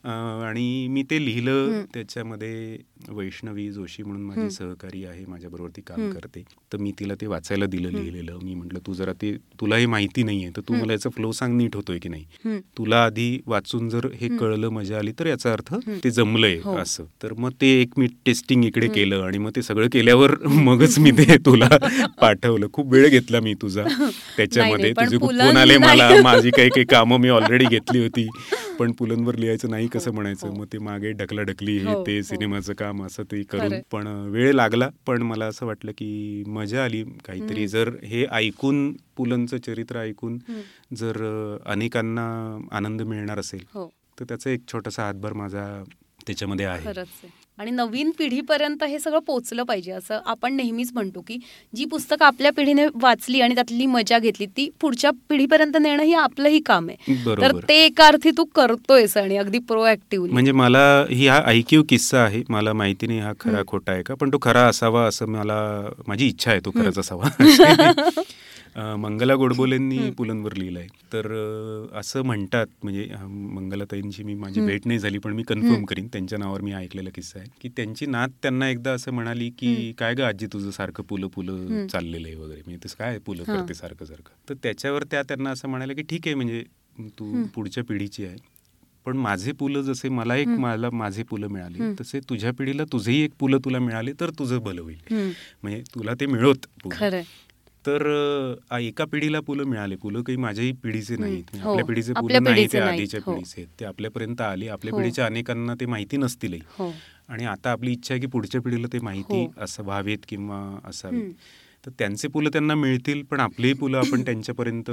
आणि मी ते लिहिलं. त्याच्यामध्ये वैष्णवी जोशी म्हणून माझी सहकारी आहे, माझ्याबरोबर ती काम करते, तर मी तिला ते वाचायला दिलं लिहिलेलं. मी म्हटलं तू जरा ते तुला हे माहिती नाही आहे तर तू मला याचा फ्लो सांग नीट होतोय की नाही, तुला आधी वाचून जर हे कळलं मजा आली तर याचा अर्थ ते जमलंय असं. तर मग ते एक मी टेस्टिंग इकडे केलं आणि मग ते सगळं केल्यावर मगच मी ते तुला पाठवलं. खूप वेळ घेतला मी तुझा त्याच्यामध्ये, तुझे खूप फोन आले मला, माझी काही काही कामं मी ऑलरेडी घेतली होती पण पुलंवर लिहायचं नाही कसं म्हणायचं, मग ते मागे ढकलाढकली हे ते सिनेमाचं काम असं ते करून पण वेळ लागला. पण मला असं वाटलं की मजा आली काहीतरी. जर हे ऐकून पुलंचं चरित्र ऐकून जर अनेकांना आनंद मिळणार असेल तर त्याचा एक छोटासा हातभार माझा त्याच्यामध्ये आहे. आणि नवीन पिढीपर्यंत हे सगळं पोचलं पाहिजे असं आपण नेहमीच म्हणतो की जी पुस्तकं आपल्या पिढीने वाचली आणि त्यातली मजा घेतली ती पुढच्या पिढीपर्यंत नेणं हे आपलंही काम आहे. तर ते एका अर्थी तू करतोयस आणि अगदी प्रोएक्टिव्ह. म्हणजे मला ही हा ऐकीव किस्सा आहे, मला माहिती नाही हा खरा खोटा आहे का, पण तो खरा असावा असं मला माझी इच्छा आहे, तो खराच असावा. मंगला गोडबोलेंनी पुलंवर लिहिलं आहे तर असं म्हणतात, म्हणजे मंगलाताईंची मी माझी भेट नाही झाली पण मी कन्फर्म करीन, त्यांच्या नावावर मी ऐकलेला किस्सा आहे की त्यांची नात त्यांना एकदा असं म्हणाली की काय गं आजी तुझं सारखं पुलं पुलं चाललेलं आहे वगैरे, म्हणजे तसं काय पुलं करते सारखं सारखं. तर त्याच्यावर त्या त्यांना असं म्हणाल्या की ठीक आहे म्हणजे तू पुढच्या पिढीची आहे पण माझे पुलं जसे मला एक मला माझे पुलं मिळाली तसे तुझ्या पिढीला तुझेही एक पुलं तुला मिळाले तर तुझं भलं होईल, म्हणजे तुला ते मिळत. तर एका पिढीला पुलं मिळाले, पुलं काही माझ्याही पिढीचे नाहीत, आपल्या पिढीचे पुलं नाही ते आधीच्या पिढीचे, ते आपल्यापर्यंत आले. आपल्या पिढीच्या अनेकांना ते माहिती नसतील आणि आता आपली इच्छा आहे की पुढच्या पिढीला ते माहिती असं व्हावेत किंवा असावेत. तर त्यांचे पुलं त्यांना मिळतील पण आपलीही पुलं आपण त्यांच्यापर्यंत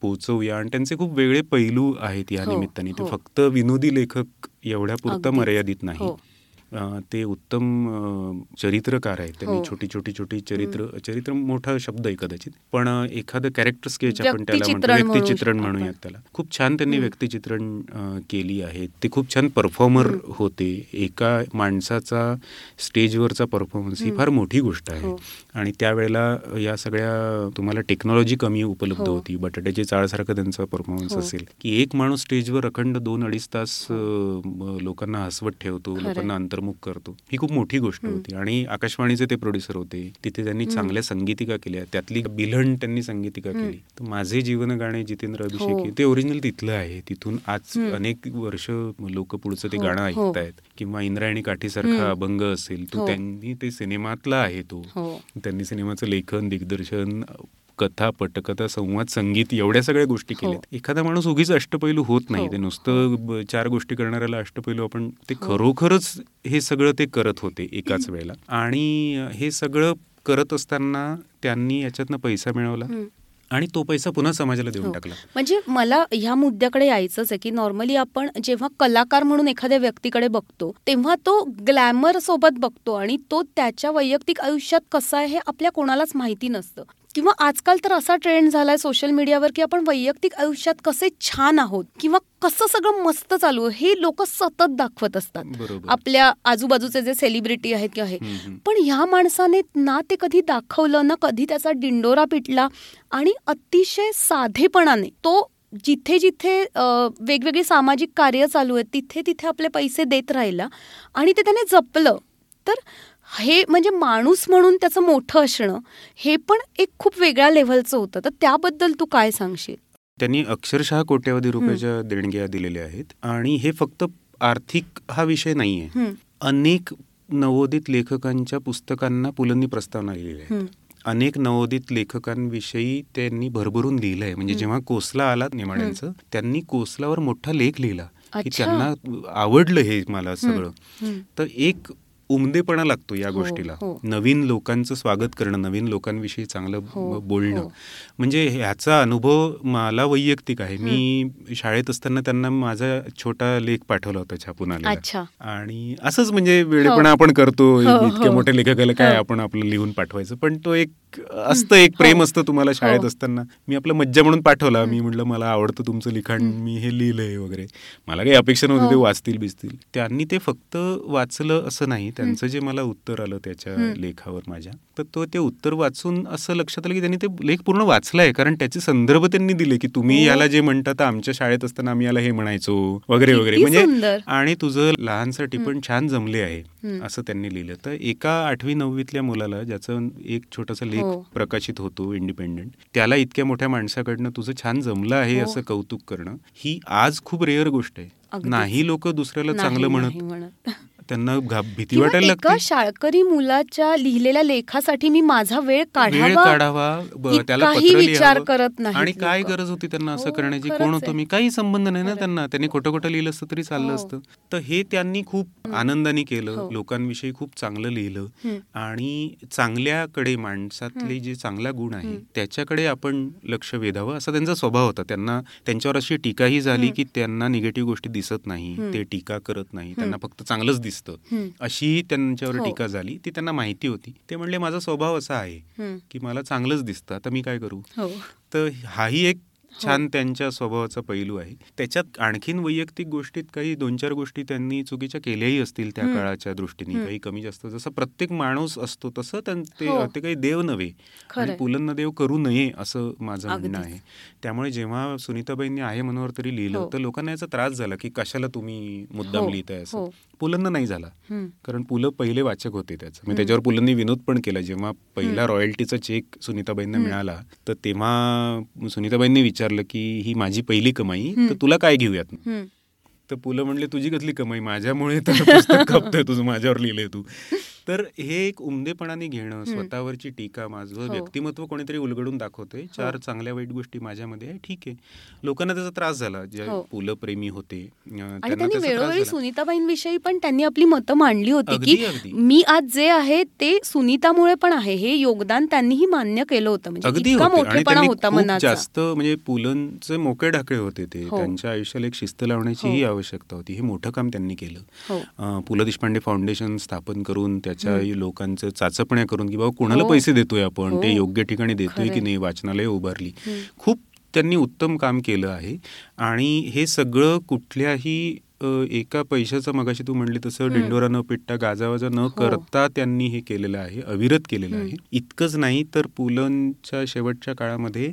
पोहोचवूया. आणि त्यांचे खूप वेगळे पैलू आहेत या निमित्ताने, ते फक्त विनोदी लेखक एवढ्या पुरता मर्यादित नाही, ते उत्तम चरित्रकार आहेत. त्यांनी छोटी छोटी छोटी चरित्र चरित्र मोठा शब्द आहे कदाचित, पण एखादं कॅरेक्टर स्केच आपण त्याला म्हणतो, व्यक्तिचित्रण म्हणूयात त्याला, खूप छान त्यांनी व्यक्तिचित्रण केली आहे. ते खूप छान परफॉर्मर होते, एका माणसाचा स्टेजवरचा परफॉर्मन्स ही फार मोठी गोष्ट आहे. आणि त्यावेळेला या सगळ्या तुम्हाला टेक्नॉलॉजी कमी उपलब्ध होती, बटाट्याची चाळसारखं त्यांचा परफॉर्मन्स असेल की एक माणूस स्टेजवर अखंड दोन अडीच तास लोकांना हसवत ठेवतो, लोकांना अंतर करतो, ही खूप मोठी गोष्ट होती. आणि आकाशवाणीचे ते प्रोड्युसर होते, तिथे त्यांनी चांगल्या संगीतिका केल्या, त्यातली बिलहण त्यांनी संगीतिका केली. तर माझे जीवन गाणे जितेंद्र अभिषेकी ते ओरिजिनल तिथलं आहे, तिथून आज अनेक वर्ष लोक पुढचं ते गाणं ऐकतायत. किंवा इंद्रायणी काठीसारखा अभंग असेल तो त्यांनी ते सिनेमातला आहे, तो त्यांनी सिनेमाचं लेखन दिग्दर्शन कथा पटकथा संवाद संगीत एवढ्या सगळ्या गोष्टी केल्यात. एखादा माणूस उगीच अष्टपैलू होत नाही, ते नुसतं चार गोष्टी करणाऱ्याला अष्टपैलू आपण ते खरोखरच हे सगळं ते करत होते एकाच वेळेला. आणि हे सगळं करत असताना त्यांनी याच्यातनं पैसा मिळवला आणि तो पैसा पुन्हा समाजाला देऊन टाकला. म्हणजे मला ह्या मुद्द्याकडे यायचंच आहे की नॉर्मली आपण जेव्हा कलाकार म्हणून एखाद्या व्यक्तीकडे बघतो तेव्हा तो ग्लॅमर सोबत बघतो आणि तो त्याच्या वैयक्तिक आयुष्यात कसा आहे हे आपल्या कोणालाच माहिती नसतं. किंवा आजकाल तर असा ट्रेंड झालाय सोशल मीडियावर की आपण वैयक्तिक आयुष्यात कसे छान आहोत किंवा कसं सगळं मस्त चालू हे लोक सतत दाखवत असतात, आपल्या आजूबाजूचे जे सेलिब्रिटी आहेत किंवा हे. पण ह्या माणसाने ना ते कधी दाखवलं ना कधी त्याचा डिंडोरा पिटला आणि अतिशय साधेपणाने तो जिथे जिथे वेगवेगळी सामाजिक कार्य चालू आहेत तिथे तिथे आपले पैसे देत राहिला आणि ते त्याने जपलं. तर हे म्हणजे माणूस म्हणून त्याचं मोठं असणं हे पण एक खूप वेगळ्या लेव्हलचं होतं. तर त्याबद्दल तू काय सांगशील. त्यांनी अक्षरशः कोट्यावधी रुपयाच्या देणग्या दिलेल्या आहेत आणि हे फक्त आर्थिक हा विषय नाही आहे. अनेक नवोदित लेखकांच्या पुस्तकांना पुलंनी प्रस्तावना लिहिली आहे, अनेक नवोदित लेखकांविषयी त्यांनी भरभरून लिहिलं आहे. म्हणजे जेव्हा कोसला आला नेमाड्यांचं त्यांनी कोसलावर मोठा लेख लिहिला की त्यांना आवडलं हे मला सगळं. तर एक उमदेपणा लागतो या गोष्टीला. हो, हो. नवीन लोकांचं स्वागत करणं, नवीन लोकांविषयी चांगलं हो, बोलणं हो. म्हणजे ह्याचा अनुभव मला वैयक्तिक आहे. मी शाळेत असताना त्यांना माझा छोटा लेख पाठवला होता छापून आलेला, आणि असंच म्हणजे वेळेपणा आपण करतो, इतक्या मोठ्या लेखकाला काय आपण आपलं लिहून पाठवायचं, पण तो एक असतं, एक प्रेम असतं तुम्हाला शाळेत असताना. मी आपलं मज्जा म्हणून पाठवला, मी म्हटलं मला आवडतं तुमचं लिखाण, मी हे लिहिलंय वगैरे, मला काही अपेक्षा नव्हती ते वाचतील बिचतील. त्यांनी ते फक्त वाचलं असं नाही, त्यांचं जे मला उत्तर आलं त्याच्या लेखावर माझ्या, तर तो ते उत्तर वाचून असं लक्षात आलं की त्यांनी ते लेख पूर्ण वाचलाय, कारण त्याचे संदर्भ त्यांनी दिले की तुम्ही याला जे म्हणता तर आमच्या शाळेत असताना आम्ही याला हे म्हणायचो वगैरे वगैरे, म्हणजे आणि तुझं लहानसाठी पण छान जमले आहे असं त्यांनी लिहिलं. तर एका आठवी नववीतल्या मुलाला, ज्याचं एक छोटासा लेख प्रकाशित होतो इंडिपेंडंट, त्याला इतक्या मोठ्या माणसाकडनं तुझं छान जमलं आहे असं कौतुक करणं ही आज खूप रेअर गोष्ट आहे. नाही लोक दुसऱ्याला चांगलं म्हणत, त्यांना भीती वाटायला लागते. एका शाळकरी मुलाच्या लिहिलेल्या लेखासाठी मी माझा वेळ काढावा काढावा त्याला पत्र लिहावं, आणि काय गरज होती त्यांना असं करण्याची, कोण होतो मी, काही संबंध नाही ना त्यांना, त्यांनी खोटं खोटं लिहिलं असतं तरी चाललं असतं. तर हे त्यांनी खूप आनंदाने केलं, लोकांविषयी खूप चांगलं लिहिलं, आणि चांगल्याकडे, माणसातले जे चांगला गुण आहे त्याच्याकडे आपण लक्ष वेधावं असा त्यांचा स्वभाव होता. त्यांना त्यांच्यावर अशी टीकाही झाली की त्यांना निगेटिव्ह गोष्टी दिसत नाही, ते टीका करत नाही, त्यांना फक्त चांगलंच दिसत, अशी त्यांच्यावर टीका झाली. ती त्यांना माहिती होती, ते म्हणले माझा स्वभाव असा आहे की मला चांगलंच दिसतं, आता मी काय करू. तर हाही एक छान त्यांच्या स्वभावाचा पैलू आहे. त्याच्यात आणखीन वैयक्तिक गोष्टीत काही दोन चार गोष्टी त्यांनी चुकीच्या केल्याही असतील त्या काळाच्या दृष्टीने, काही कमी जास्त, जसं प्रत्येक माणूस असतो तसं ते काही देव नव्हे आणि पुलंना देव करू नये असं माझं म्हणणं आहे. त्यामुळे जेव्हा सुनीताबाईंनी आहे मनोहर तरी लिहिलं होतं, लोकांना याचा त्रास झाला की कशाला तुम्ही मुद्दाम लिहिताय असं. पुलंना नाही झाला, कारण पुलं पहिले वाचक होते त्याचं. म्हणजे त्याच्यावर पुलंनी विनोद पण केला, जेव्हा पहिला रॉयल्टीचा चेक सुनीताबाईंना मिळाला तर तेव्हा सुनीताबाईंनी विचारलं की ही माझी पहिली कमाई, तर तुला काय घेऊयात. तर पुलं म्हणले तुझी कसली कमाई, माझ्यामुळे तर पुस्तक कापतोय तुझं, माझ्यावर लिहिलंय तू. तर हे एक उमदेपणाने घेणं, स्वतःवरची टीका, माझं व्यक्तिमत्व कोणीतरी उलगडून दाखवतोय, चार चांगल्या वाईट गोष्टी माझ्यामध्ये आहे, ठीक आहे. लोकांना त्याचा त्रास झाला, जे पुलं प्रेमी होते. आणि त्यांनी वेळोवेळी सुनीताबाईंविषयी पण त्यांनी आपली मतं मांडली होती की मी आज जे आहे ते सुनीतामुळे पण आहे, हे योगदान त्यांनीही मान्य केलं होतं. म्हणजे इतका मोठेपणा होता मनाचा, जास्त म्हणजे पुलंचे मोकळे ढाकळे होते ते, त्यांच्या आयुष्याला एक शिस्त लावण्याचीही आवश्यकता होती. हे मोठं काम त्यांनी केलं, पु ल देशपांडे फाउंडेशन स्थापन करून त्याच्या लोकांचं चाचपण्या करून की बाबा कोणाला पैसे देतोय आपण, ते योग्य ठिकाणी देतोय की नाही, वाचनालय उभारली, खूप त्यांनी उत्तम काम केलं आहे. आणि हे सगळं कुठल्याही एका पैशाचं, मगाशी तू म्हणली तसं डिंडोरा न पिट्टा गाजावाजा न करता त्यांनी हे केलेलं आहे, अविरत केलेलं आहे. इतकंच नाही तर पुलंच्या शेवटच्या काळामध्ये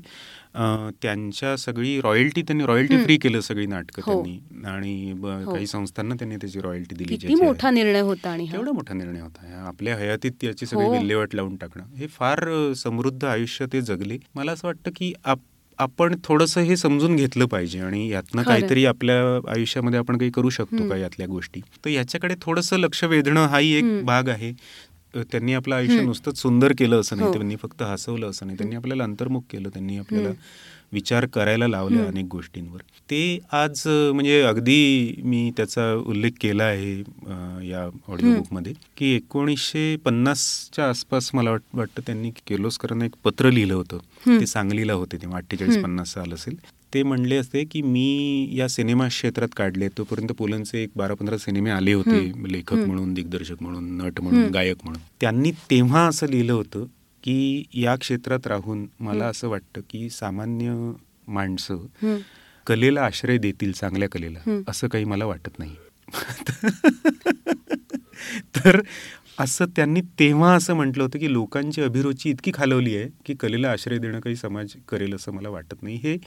त्यांच्या सगळी रॉयल्टी त्यांनी रॉयल्टी फ्री केलं, सगळी नाटकं त्यांनी, आणि काही संस्थांना त्यांनी त्याची रॉयल्टी दिली. किती मोठा निर्णय होता, आणि एवढा मोठा निर्णय होता, आपल्या हयातीत याची सगळी विल्हेवाट लावून टाकणं. हे फार समृद्ध आयुष्य ते जगले. मला असं वाटतं की आपण थोडंसं हे समजून घेतलं पाहिजे, आणि यातनं काहीतरी आपल्या आयुष्यामध्ये आपण काही करू शकतो का यातल्या गोष्टी, तर याच्याकडे थोडंसं लक्ष वेधणं हाही एक भाग आहे. त्यांनी आपलं आयुष्य नुसतंच सुंदर केलं असं नाही, त्यांनी फक्त हसवलं असं नाही, त्यांनी आपल्याला अंतर्मुख केलं, त्यांनी आपल्याला विचार करायला लावला अनेक गोष्टींवर. ते आज म्हणजे अगदी मी त्याचा उल्लेख केला आहे या ऑडिओ बुकमध्ये की एकोणीसशे पन्नासच्या आसपास मला वाटतं त्यांनी केलोस्करांना एक पत्र लिहिलं होतं, ते सांगलीला होते तेव्हा, अठ्ठेचाळीस पन्नास साल असेल. ते म्हणले असते की मी या सिनेमा क्षेत्रात काढले, तोपर्यंत पुलंचे एक बारा पंधरा सिनेमे आले होते, लेखक म्हणून, दिग्दर्शक म्हणून, नट म्हणून, गायक म्हणून. त्यांनी तेव्हा असं लिहिलं होतं की या क्षेत्रात राहून मला असं वाटतं की सामान्य माणसं कलेला आश्रय देतील, चांगल्या कलेला, असं काही मला वाटत नाही. तर असं त्यांनी तेव्हा असं म्हटलं होतं की लोकांची अभिरुची इतकी खालवली आहे की कलेला आश्रय देणं काही समाज करेल असं मला वाटत नाही. हे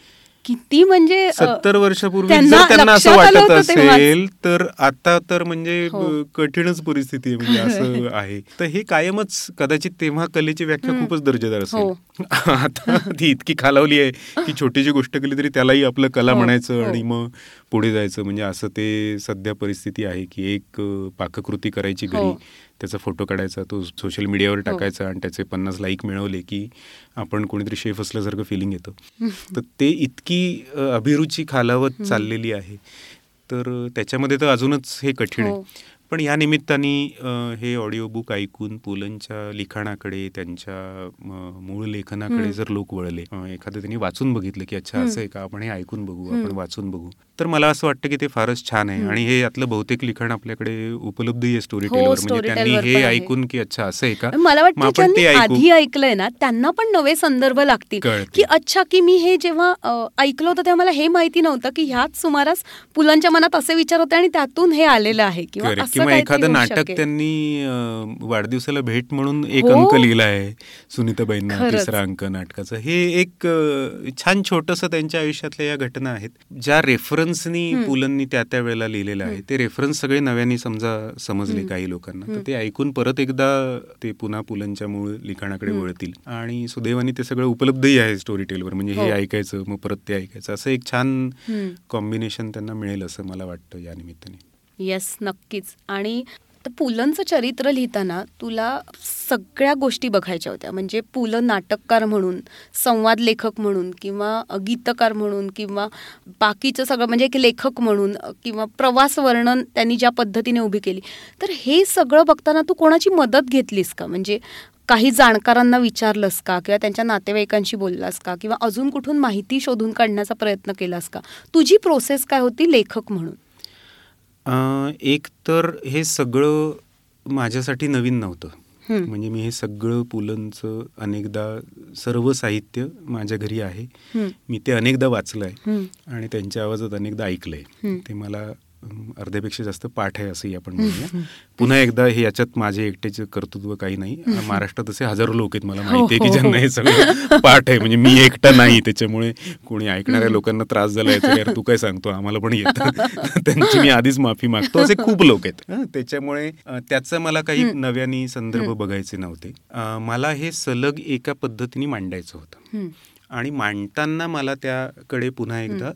किती म्हणजे सत्तर वर्षापूर्वी त्यांना असं वाटत असेल तर आता तर म्हणजे कठीणच परिस्थिती म्हणजे असं आहे. तर हे कायमच, कदाचित तेव्हा कलेची व्याख्या खूपच दर्जेदार असेल, आता ती इतकी खालावली आहे की छोटीशी गोष्ट केली तरी त्यालाही आपलं कला म्हणायचं आणि मग पुढे जायचं. म्हणजे असं ते सध्या परिस्थिती आहे की एक पाककृती करायची घरी, त्याचा फोटो काढायचा, तो सोशल मीडियावर टाकायचा, आणि त्याचे पन्नास लाईक मिळवले की आपण कोणीतरी शेफ असल्यासारखं फिलिंग येतं. तर ते इतकी अभिरुची खालावत चाललेली आहे, तर त्याच्यामध्ये तर अजूनच हे कठीण आहे. पण या निमित्ताने हे ऑडिओ बुक ऐकून पुलंच्या लिखाणाकडे, त्यांच्या मूळ लेखनाकडे जर लोक वळले, एखादं त्यांनी वाचून बघितलं की अच्छा असं आहे का, आपण हे ऐकून बघू, आपण वाचून बघू, तर मला असं वाटतं की ते फारच छान आहे. आणि हे यातलं बहुतेक लिखाण आपल्याकडे उपलब्ध आहे स्टोरी टेलवर, म्हणजे त्यांनी हे ऐकून की अच्छा असं आहे का, मला वाटतं ज्यांनी आधी ऐकलंय ना त्यांना पण नवे संदर्भ लागतील की अच्छा की मी हे जेव्हा ऐकलं होतं तेव्हा मला हे माहिती नव्हतं की ह्याच सुमारास पुलांच्या मनात असे विचार होते आणि त्यातून हे आलेलं आहे. किंवा किंवा एखादं नाटक त्यांनी वाढदिवसाला भेट म्हणून एक अंक लिहिला आहे सुनीताबाईंना, तिसरा अंक नाटकाचा. हे एक छान छोटंसं त्यांच्या आयुष्यातल्या या घटना आहेत ज्या रेफरन्स पुलंनी त्या त्या वेळेला लिहिलेलं आहे. ते रेफरन्स सगळे नव्याने समजा समजले काही लोकांना, तर ते ऐकून परत एकदा ते पुन्हा पुलंच्या मूळ लिखाणाकडे वळतील. आणि सुदैवाने ते सगळं उपलब्धही आहे स्टोरी टेलवर, म्हणजे हे ऐकायचं मग परत ते ऐकायचं, असं एक छान कॉम्बिनेशन त्यांना मिळेल असं मला वाटतं या निमित्ताने. येस, नक्कीच. आणि तर पुलंचं चरित्र लिहिताना तुला सगळ्या गोष्टी बघायच्या होत्या, म्हणजे पुल नाटककार म्हणून, संवाद लेखक म्हणून, किंवा गीतकार म्हणून, किंवा बाकीचं सगळं, म्हणजे एक लेखक म्हणून, किंवा प्रवास वर्णन त्यांनी ज्या पद्धतीने उभी केली, तर हे सगळं बघताना तू कोणाची मदत घेतलीस का? म्हणजे काही जाणकारांना विचारलंस का, किंवा त्यांच्या नातेवाईकांशी बोललास का, किंवा अजून कुठून माहिती शोधून काढण्याचा प्रयत्न केलास का? तुझी प्रोसेस काय होती लेखक म्हणून? एक तर हे सगळं माझ्यासाठी नवीन नव्हतं, म्हणजे मी हे सगळं पुलंचं अनेकदा सर्व साहित्य माझ्या घरी आहे, मी ते अनेकदा वाचलं आहे आणि त्यांच्या आवाजात अनेकदा ऐकलं आहे. ते मला अर्ध्यापेक्षा जास्त पाठ आहे असंही आपण म्हणूया. पुन्हा एकदा हे याच्यात माझे एकटेचं कर्तृत्व काही नाही, महाराष्ट्रात असे हजारो लोक आहेत मला माहिती आहे की ज्यांना हे सगळं पाठ आहे, म्हणजे मी एकटा नाही. त्याच्यामुळे कोणी ऐकणाऱ्या लोकांना त्रास झाला याचा, यार तू काय सांगतो आम्हाला पण येतं, त्यांची मी आधीच माफी मागतो, असे खूप लोक आहेत. त्याच्यामुळे त्याचा मला काही नव्याने संदर्भ बघायचे नव्हते, मला हे सलग एका पद्धतीने मांडायचं होतं. आणि मांडताना मला त्याकडे पुन्हा एकदा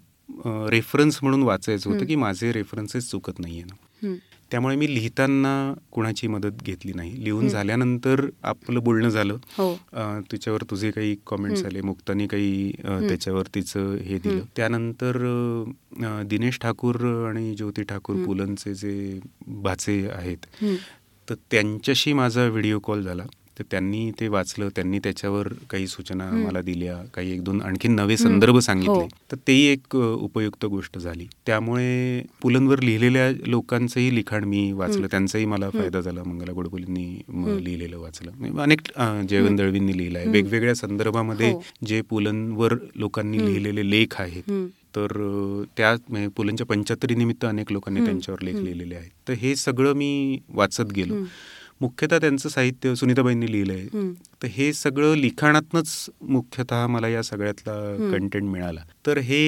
रेफरन्स म्हणून वाचायचं होतं की माझे रेफरन्सेस चुकत नाही आहे ना. त्यामुळे मी लिहिताना कुणाची मदत घेतली नाही. लिहून झाल्यानंतर आपलं बोलणं झालं, तिच्यावर तुझे काही कॉमेंट्स आले, मुक्ताने काही त्याच्यावर तिचं हे दिलं. त्यानंतर दिनेश ठाकूर आणि ज्योती ठाकूर पुलंचे जे भाचे आहेत, तर त्यांच्याशी माझा व्हिडिओ कॉल झाला, तर त्यांनी ते वाचलं, त्यांनी त्याच्यावर काही सूचना मला दिल्या, काही एक दोन आणखी नवे संदर्भ सांगितले, तर तेही एक उपयुक्त गोष्ट झाली. त्यामुळे पुलंवर लिहिलेल्या लोकांचंही लिखाण मी वाचलं, त्यांचाही मला फायदा झाला. मंगला गोडपुलींनी लिहिलेलं वाचलं, अनेक जयवंत दळवींनी लिहिलं आहे, वेगवेगळ्या संदर्भामध्ये जे पुलंवर लोकांनी लिहिलेले लेख आहेत, तर त्या पुलंच्या पंच्याहत्तरी निमित्त अनेक लोकांनी त्यांच्यावर लेख लिहिलेले आहेत. तर हे सगळं मी वाचत गेलो. मुख्यतः त्यांचं साहित्य सुनीताबाईंनी लिहिलंय, तर हे सगळं लिखाणातनंच मुख्यतः मला या सगळ्यातला कंटेंट मिळाला. तर हे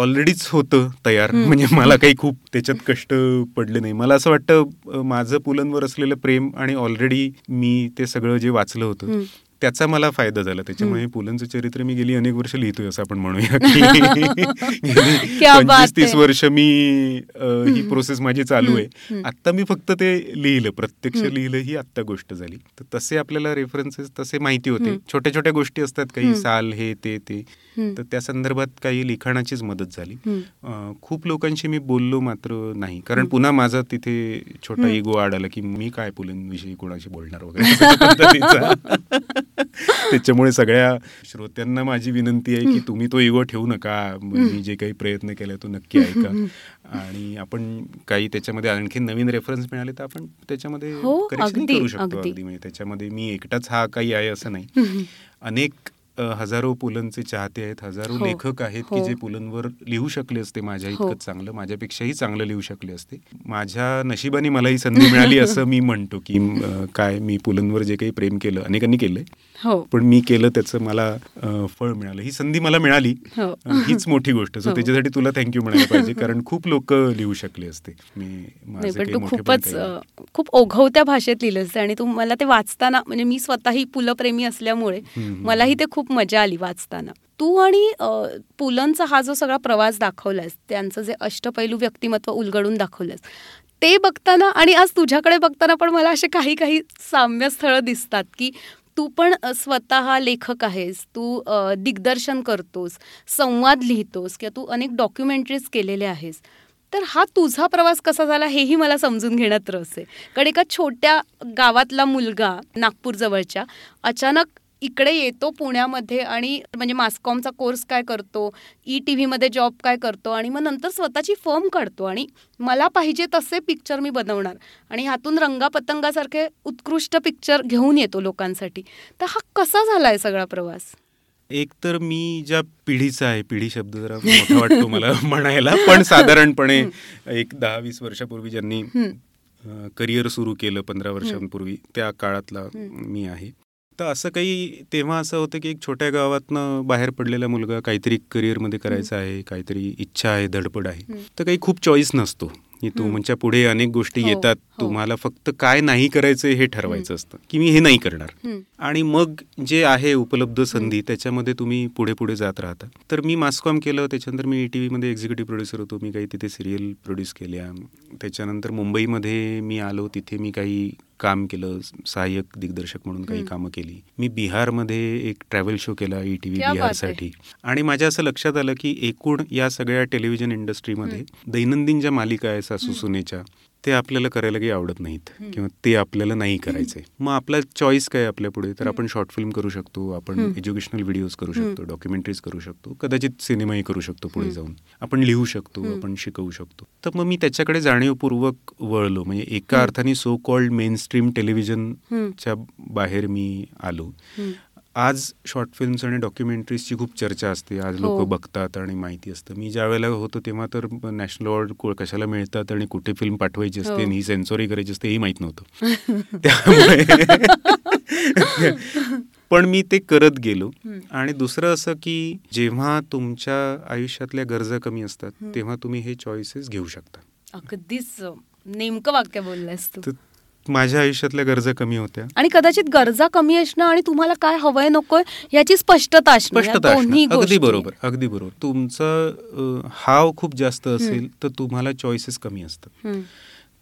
ऑलरेडीच होतं तयार, म्हणजे मला काही खूप त्याच्यात कष्ट पडले नाही. मला असं वाटतं माझं पुलंवर असलेलं प्रेम आणि ऑलरेडी मी ते सगळं जे वाचलं होतं त्याचा मला फायदा झाला. त्याच्यामुळे पुलंचं चरित्र मी गेली अनेक वर्ष लिहितोय असं आपण म्हणूया की पंचवीस तीस वर्ष मी ही प्रोसेस माझी चालू आहे. आत्ता मी फक्त ते लिहिलं, प्रत्यक्ष लिहिलं, ही आत्ता गोष्ट झाली. तर तसे आपल्याला रेफरन्सेस, तसे माहिती होते, छोट्या छोट्या गोष्टी असतात काही साल हे ते ते, तर त्या संदर्भात काही लिखाणाचीच मदत झाली. खूप लोकांशी मी बोललो मात्र नाही, कारण पुन्हा माझा तिथे छोटा इगो आड आला की मी काय पुलंविषयी कोणाशी बोलणार वगैरे. त्याच्यामुळे सगळ्या श्रोत्यांना माझी विनंती आहे की तुम्ही तो इगो ठेवू नका, मी जे काही प्रयत्न केला तो नक्की ऐका. आणि आपण काही त्याच्यामध्ये आणखी नवीन रेफरन्स मिळाले तर आपण त्याच्यामध्ये करेक्शन करू शकतो अगदी. म्हणजे त्याच्यामध्ये मी एकटाच हा काही आहे असं नाही, अनेक हजारो पुलंचे चाहते आहेत, हजारो लेखक आहेत की जे पुलंवर लिहू शकले असते माझ्या इतकंच चांगलं, माझ्यापेक्षाही चांगलं लिहू शकले असते. माझ्या नशिबाने मला ही संधी मिळाली असं मी म्हणतो की काय, मी पुलंवर जे काही प्रेम केलं, अनेकांनी केलंय पण मी केलं, त्याचं मला फळ मिळालं, ही संधी मला मिळाली, हीच मोठी गोष्ट. सो त्याच्यासाठी तुला थँक्यू म्हणायला पाहिजे, कारण खूप लोक लिहू शकले असते. मी माझं खूपच खूप ओघवत्या भाषेत लिहिलं असतं आणि तुम्हाला ते वाचताना, म्हणजे मी स्वतःही पुलप्रेमी असल्यामुळे मलाही ते खूप मजा आली वाचताना. तू आणि पुलंचा हा जो सगळा प्रवास दाखवलास, त्यांचं जे अष्टपैलू व्यक्तिमत्व उलगडून दाखवलंस, ते बघताना आणि आज तुझ्याकडे बघताना पण मला असे काही काही साम्य स्थळं दिसतात की तू पण स्वतः लेखक आहेस, तू दिग्दर्शन करतोस, संवाद लिहितोस, किंवा तू अनेक डॉक्युमेंटरीज केलेल्या आहेस. तर हा तुझा प्रवास कसा झाला हेही मला समजून घेण्यात रस आहे. कारण एका छोट्या गावातला मुलगा नागपूर जवळच्या अचानक इकडे येतो पुण्यामध्ये आणि म्हणजे मासकॉमचा कोर्स काय करतो, ई टी व्हीमध्ये जॉब काय करतो आणि मग नंतर स्वतःची फर्म काढतो आणि मला पाहिजे तसे पिक्चर मी बनवणार आणि ह्यातून रंगा पतंगासारखे उत्कृष्ट पिक्चर घेऊन येतो लोकांसाठी. तर हा कसा झाला आहे सगळा प्रवास? एक तर मी ज्या पिढीचा आहे, पिढी शब्द जरा मोठा वाटतो मला म्हणायला, पण साधारणपणे एक दहा वीस वर्षापूर्वी ज्यांनी करिअर सुरू केलं पंधरा वर्षांपूर्वी त्या काळातला मी आहे. तर असं काही तेव्हा असं होतं की एक छोट्या गावातनं बाहेर पडलेला मुलगा काहीतरी करिअरमध्ये करायचा आहे, काहीतरी इच्छा आहे, धडपड आहे, तर काही खूप चॉईस नसतो. तू म्हणजे पुढे अनेक गोष्टी येतात, तुम्हाला फक्त काय नाही करायचं हे ठरवायचं असतं की मी हे नाही करणार, आणि मग जे आहे उपलब्ध संधी त्याच्यामध्ये तुम्ही पुढे पुढे जात राहता. तर मी मासकॉम केलं, त्याच्यानंतर मी ई टी व्हीमध्ये एक्झिक्युटिव्ह प्रोड्युसर होतो, मी काही तिथे सिरियल प्रोड्यूस केल्या. त्याच्यानंतर मुंबईमध्ये मी आलो, तिथे मी काही काम केलं, सहाय्यक दिग्दर्शक म्हणून काही कामं केली. मी बिहारमध्ये एक ट्रॅव्हल शो केला ई टी व्ही बिहारसाठी. आणि माझ्या असं लक्षात आलं की एकूण या सगळ्या टेलिव्हिजन इंडस्ट्रीमध्ये दैनंदिन ज्या मालिका आहे सासू सुनेच्या ते आपल्याला करायला काही आवडत नाहीत किंवा ते आपल्याला नाही करायचंय. मग आपला चॉईस काय आपल्या पुढे, तर आपण शॉर्ट फिल्म करू शकतो, आपण एज्युकेशनल व्हिडिओज करू शकतो, डॉक्युमेंटरीज करू शकतो, कदाचित सिनेमाही करू शकतो, पुढे जाऊन आपण लिहू शकतो, आपण शिकवू शकतो. तर मग मी त्याच्याकडे जाणीवपूर्वक वळलो. म्हणजे एका अर्थाने सो कॉल्ड मेनस्ट्रीम टेलिव्हिजनच्या बाहेर मी आलो. आज शॉर्ट फिल्म्स आणि डॉक्युमेंटरीजची खूप चर्चा असते, आज लोक बघतात आणि माहिती असतं. मी ज्या वेळेला होतो तेव्हा तर नॅशनल अवॉर्ड कशाला मिळतात आणि कुठे फिल्म पाठवायची असते आणि ही सेन्सॉरी करायची असते हे माहीत नव्हतं. त्यामुळे पण मी ते करत गेलो. आणि दुसरं असं की जेव्हा तुमच्या आयुष्यातल्या गरजा कमी असतात तेव्हा तुम्ही हे चॉईसेस घेऊ शकता. अगदीच नेमकं वाक्य बोललास तू. माझ्या आयुष्यातल्या गरजा कमी होत्या आणि कदाचित गरजा कमी असणं आणि तुम्हाला काय हवंय नकोय याची स्पष्टता असणं. अगदी बरोबर, अगदी बरोबर. तुमचा हाव खूप जास्त असेल तर तुम्हाला चॉईसेस कमी असतात,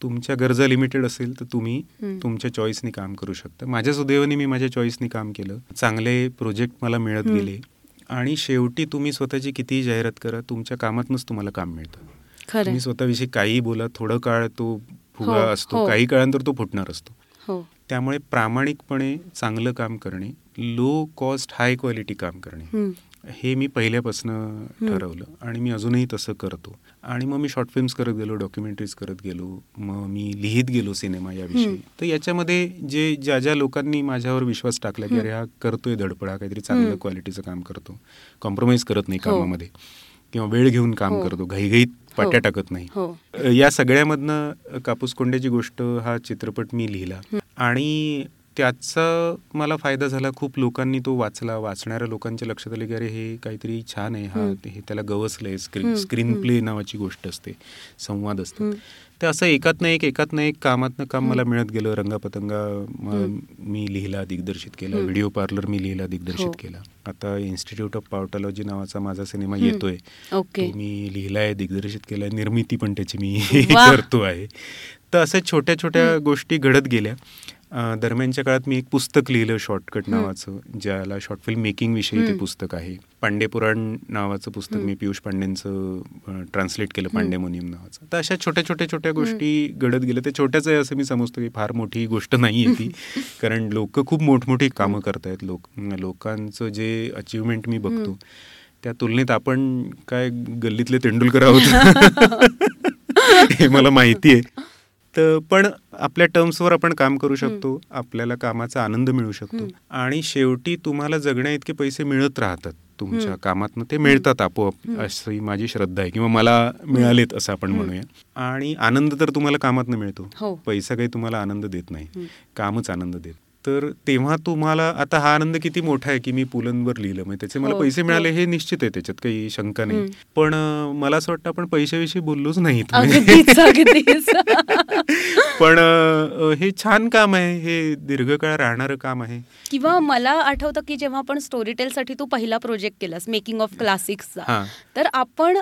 तुमच्या गरजा लिमिटेड असेल तर तुम्ही तुमच्या चॉईसनी काम करू शकता. माझ्या सुदैवाने मी माझ्या चॉईसनी काम केलं, चांगले प्रोजेक्ट मला मिळत गेले आणि शेवटी तुम्ही स्वतःची कितीही जाहिरात करा तुमच्या कामातनंच तुम्हाला काम मिळतं. तुम्ही स्वतःविषयी काहीही बोला, थोडं काळ तो फुगा असतो, काही काळानंतर तो फुटणार असतो. त्यामुळे प्रामाणिकपणे चांगलं काम करणे, लो कॉस्ट हाय क्वालिटी काम करणे हे मी पहिल्यापासून ठरवलं आणि मी अजूनही तसं करतो. आणि मग मी शॉर्ट फिल्म्स करत गेलो, डॉक्युमेंटरीज करत गेलो, मग मी लिहित गेलो सिनेमा याविषयी. तर याच्यामध्ये जे ज्या ज्या लोकांनी माझ्यावर विश्वास टाकला की अरे हा करतोय धडपड, हा काहीतरी चांगलं क्वालिटीचं काम करतो, कॉम्प्रोमाइज करत नाही कामामध्ये किंवा वेळ घेऊन काम करतो, घाईघाईत पाट्या टाकत नाही, या सगळ्यामधनं कापूस कोंड्याची गोष्ट हा चित्रपट मी लिहिला आणि त्याचा मला फायदा झाला. खूप लोकांनी तो वाचला, वाचणाऱ्या लोकांच्या लक्षात आले की अरे हे काहीतरी छान आहे, हा हे त्याला गवसलंय. स्क्रीन स्क्रीन प्ले नावाची गोष्ट असते, संवाद असतो. तर असं एकात ना एक एकात ना एक कामातनं काम मला मिळत गेलं. रंगा पतंगा मी लिहिला, दिग्दर्शित केला, व्हिडिओ पार्लर मी लिहिला, दिग्दर्शित केला. आता इन्स्टिट्यूट ऑफ पॅथॉलॉजी नावाचा माझा सिनेमा येतोय, मी लिहिलाय, दिग्दर्शित केलाय, निर्मिती पण त्याची मी करतो आहे. तर असं छोट्या छोट्या गोष्टी घडत गेल्या. दरम्यानच्या काळात मी एक पुस्तक लिहिलं शॉर्टकट नावाचं, ज्याला शॉर्ट फिल्म मेकिंग विषयी ते पुस्तक आहे. पांडे पुराण नावाचं पुस्तक मी पियुष पांडेंचं ट्रान्सलेट केलं, पांडेमोनियम नावाचं. तर अशा छोट्या छोट्या छोट्या गोष्टी घडत गेल्या. ते छोट्याच आहे असं मी समजतो, की फार मोठी गोष्ट नाही आहे ती, कारण लोक खूप मोठमोठी कामं करतायत. लोक लोकांचं जे अचीवमेंट मी बघतो त्या तुलनेत आपण काय गल्लीतले तेंडुलकर आहोत हे मला माहिती आहे. तर पण आपल्या टर्म्सवर आपण काम करू शकतो, आपल्याला कामाचा आनंद मिळू शकतो आणि शेवटी तुम्हाला जगण्या इतके पैसे मिळत राहतात तुमच्या कामातनं, ते मिळतात आपोआप अशी माझी श्रद्धा आहे, किंवा मला मिळालेत असं आपण म्हणूया. आणि आनंद तर तुम्हाला कामातनं मिळतो, पैसा काही तुम्हाला आनंद देत नाही, कामच आनंद देत. तर तेव्हा तुम्हाला आता हा आनंद किती मोठा आहे की मी पुलंवर लिहिलं, म्हणजे त्याचे मला पैसे मिळाले हे निश्चित आहे, त्याच्यात काही शंका नाही. पण मला असं वाटतं आपण पैशाविषयी बोललोच नाहीत, पण हे छान काम आहे, हे दीर्घकाळ राहणारं काम आहे. किंवा मला आठवतं की जेव्हा आपण स्टोरीटेल साठी तू पहिला प्रोजेक्ट केलास, मेकिंग ऑफ क्लासिक्सचा, तर आपण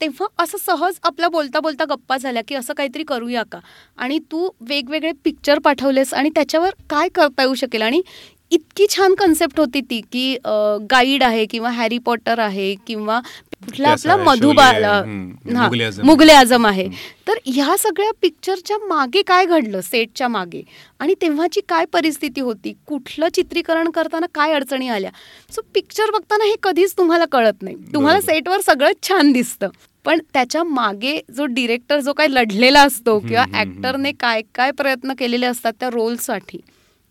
तेव्हा असं सहज आपला बोलता बोलता गप्पा झाल्या की असं काहीतरी करूया का, आणि तू वेगवेगळे पिक्चर पाठवलेस आणि त्याच्यावर काय करता येऊ शकेल आणि इतकी छान कन्सेप्ट होती ती की गाईड आहे किंवा हॅरी पॉटर आहे किंवा कुठला आपला मधुबाला मुघले आजम आहे, तर ह्या सगळ्या पिक्चरच्या मागे काय घडलं सेटच्या मागे आणि तेव्हाची काय परिस्थिती होती, कुठलं चित्रीकरण करताना काय अडचणी आल्या. सो पिक्चर बघताना हे कधीच तुम्हाला कळत नाही, तुम्हाला सेटवर सगळं छान दिसतं, पण त्याच्या मागे जो डिरेक्टर जो काय लढलेला असतो किंवा ऍक्टरने काय काय प्रयत्न केलेले असतात त्या रोलसाठी,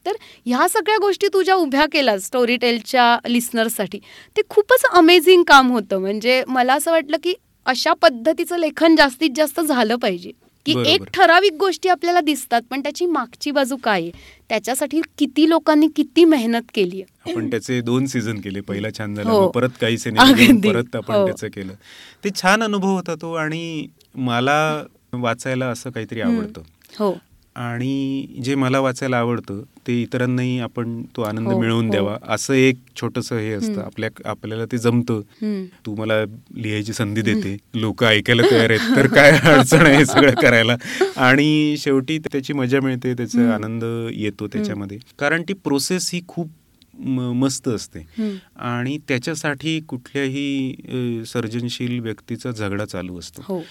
तर ह्या सगळ्या गोष्टी तुझ्या उभ्या केल्या स्टोरीटेलच्या लिस्नर्ससाठी, ते खूपच अमेझिंग काम होतं. म्हणजे मला असं वाटलं की अशा पद्धतीचं लेखन जास्तीत जास्त झालं पाहिजे की एक ठराविक गोष्टी आपल्याला दिसतात पण त्याची मागची बाजू काय आहे, त्याच्यासाठी किती लोकांनी किती मेहनत केली. आपण त्याचे दोन सीझन केले, पहिला छान झाला, परत काही सीझन परत आपण त्याचं केलं, ते छान अनुभव होता तो. आणि मला वाचायला असं काहीतरी आवडतं हो, आणि जे मला वाचायला आवडतं ते इतरांनाही आपण तो आनंद मिळवून द्यावा असं एक छोटंसं हे असतं. आपल्या आपल्याला ते जमतं, तू मला लिहायची संधी देते, लोक ऐकायला तयार आहेत, तर काय अडचण आहे सगळं करायला. आणि शेवटी त्याची मजा मिळते, त्याचा आनंद येतो त्याच्यामध्ये, कारण ती प्रोसेस ही खूप मस्त असते. आणि त्याच्यासाठी कुठल्याही सर्जनशील व्यक्तीचा झगडा चालू असतो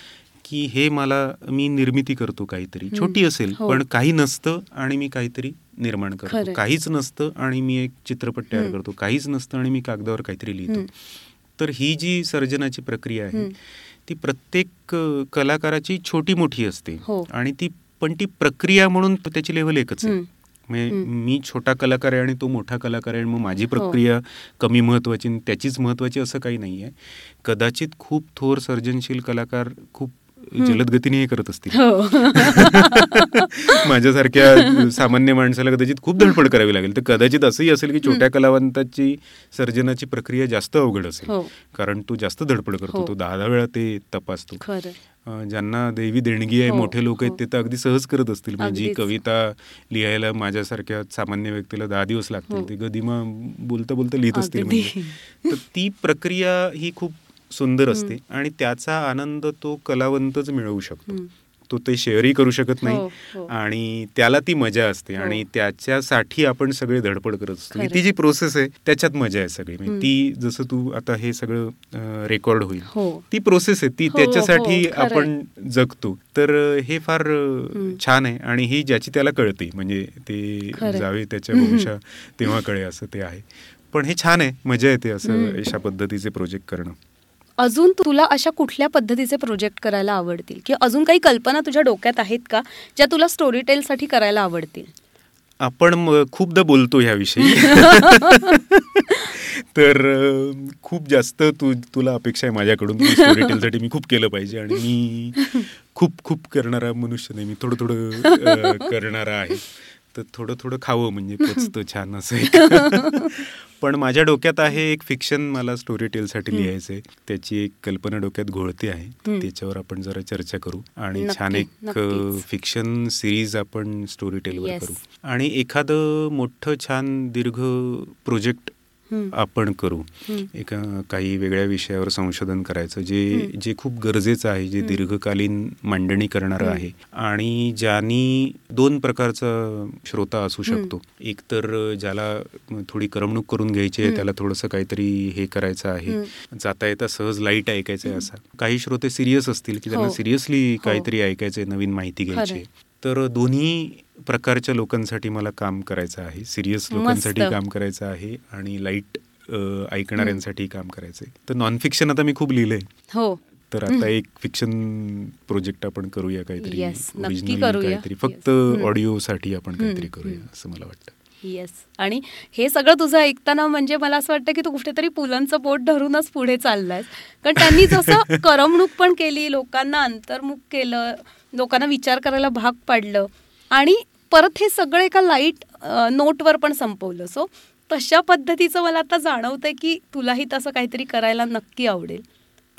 की हे मला, मी निर्मिती करतो काहीतरी छोटी असेल पण काही नसतं आणि मी काहीतरी निर्माण करतो, काहीच नसतं आणि मी एक चित्रपट तयार करतो, काहीच नसतं आणि मी कागदावर काहीतरी लिहितो. तर ही जी सर्जनाची प्रक्रिया आहे ती प्रत्येक कलाकाराची छोटी मोठी असते आणि ती पण ती प्रक्रिया म्हणून त्याची लेव्हल एकच आहे. मी छोटा कलाकार आहे आणि तो मोठा कलाकार आहे, मग माझी प्रक्रिया कमी महत्त्वाची त्याचीच महत्त्वाची असं काही नाही आहे. कदाचित खूप थोर सर्जनशील कलाकार खूप जलद गतीने हे करत असतील, माझ्यासारख्या सामान्य माणसाला कदाचित खूप धडपड करावी लागेल. तर कदाचित असंही असेल की छोट्या कलावंताची सर्जनाची प्रक्रिया जास्त अवघड असेल, कारण तो जास्त धडपड करतो, तो दहा दहा वेळा ते तपासतो. ज्यांना देवी देणगी आहे, मोठे लोक आहेत, ते तर अगदी सहज करत असतील. माझी कविता लिहायला माझ्यासारख्या सामान्य व्यक्तीला दहा दिवस लागतील, ते गदिमा बोलता बोलता लिहित असतील म्हणजे. तर ती प्रक्रिया ही खूप सुंदर असते आणि त्याचा आनंद तो कलावंतच मिळवू शकतो, तो ते शेअरही करू शकत नाही आणि त्याला ती मजा असते आणि त्याच्यासाठी आपण सगळे धडपड करत असतो. ती जी प्रोसेस आहे त्याच्यात मजा आहे सगळी, ती जसं तू आता हे सगळं रेकॉर्ड होईल ती प्रोसेस आहे, ती त्याच्यासाठी आपण जगतो. तर हे फार छान आहे आणि ही ज्याची त्याला कळते म्हणजे ते जावे त्याच्या भविष्या तेव्हा कळे असं ते आहे. पण हे छान आहे, मजा येते असं अशा पद्धतीचे प्रोजेक्ट करणं. अजून तुला अशा कुठल्या पद्धतीचे प्रोजेक्ट करायला आवडतील किंवा अजून काही कल्पना तुझ्या डोक्यात आहेत का ज्या तुला स्टोरीटेलसाठी करायला आवडतील? आपण खूपदा बोलतो ह्याविषयी तर खूप जास्त तू तुला अपेक्षा आहे माझ्याकडून स्टोरीटेलसाठी मी खूप केलं पाहिजे आणि मी खूप खूप करणारा मनुष्य नाही, मी थोडं थोडं करणारा आहे. तर थोडं थोडं खावं म्हणजे पोचतं छान असं. पण माझ्या डोक्यात आहे एक फिक्शन मला स्टोरीटेलसाठी लिहायचं आहे, त्याची एक कल्पना डोक्यात घोळते आहे, त्याच्यावर आपण जरा चर्चा करू आणि छान एक फिक्शन सिरीज आपण स्टोरीटेलवर करू आणि एखादं मोठं छान दीर्घ प्रोजेक्ट आपण करू. एका काही वेगळ्या विषयावर संशोधन करायचं जे जे खूप गरजेचं आहे, जे दीर्घकालीन मांडणी करणारं आहे आणि ज्यांनी दोन प्रकारचा श्रोता असू शकतो. एक तर ज्याला थोडी करमणूक करून घ्यायची आहे, त्याला थोडंसं काहीतरी हे करायचं आहे, जाता येता सहज लाईट ऐकायचं आहे असा. काही श्रोते सिरियस असतील की त्यांना सिरियसली काहीतरी ऐकायचं आहे, नवीन माहिती घ्यायची. तर दोन्ही प्रकारच्या लोकांसाठी मला काम करायचं आहे, सिरियस लोकांसाठी काम करायचं आहे आणि लाईट ऐकणाऱ्यांसाठी काम करायचं आहे. तर नॉन फिक्शन आता मी खूप लिहिलंय हो, तर आता एक फिक्शन प्रोजेक्ट आपण करूया काहीतरी ओरिजिनल, काहीतरी फक्त ऑडिओसाठी आपण काहीतरी करूया असं मला वाटतं. येस, आणि हे सगळं तुझं ऐकताना म्हणजे मला असं वाटतं की तू कुठेतरी पुलांचं पोट धरूनच पुढे चाललायस, कारण त्यांनी जसं करमणूक पण केली, लोकांना अंतर्मुख केलं, लोकांना विचार करायला भाग पाडलं आणि परत हे सगळं एका लाईट नोटवर पण संपवलं. सो तशा पद्धतीचं मला आता जाणवतंय की तुलाही तसं काहीतरी करायला नक्की आवडेल.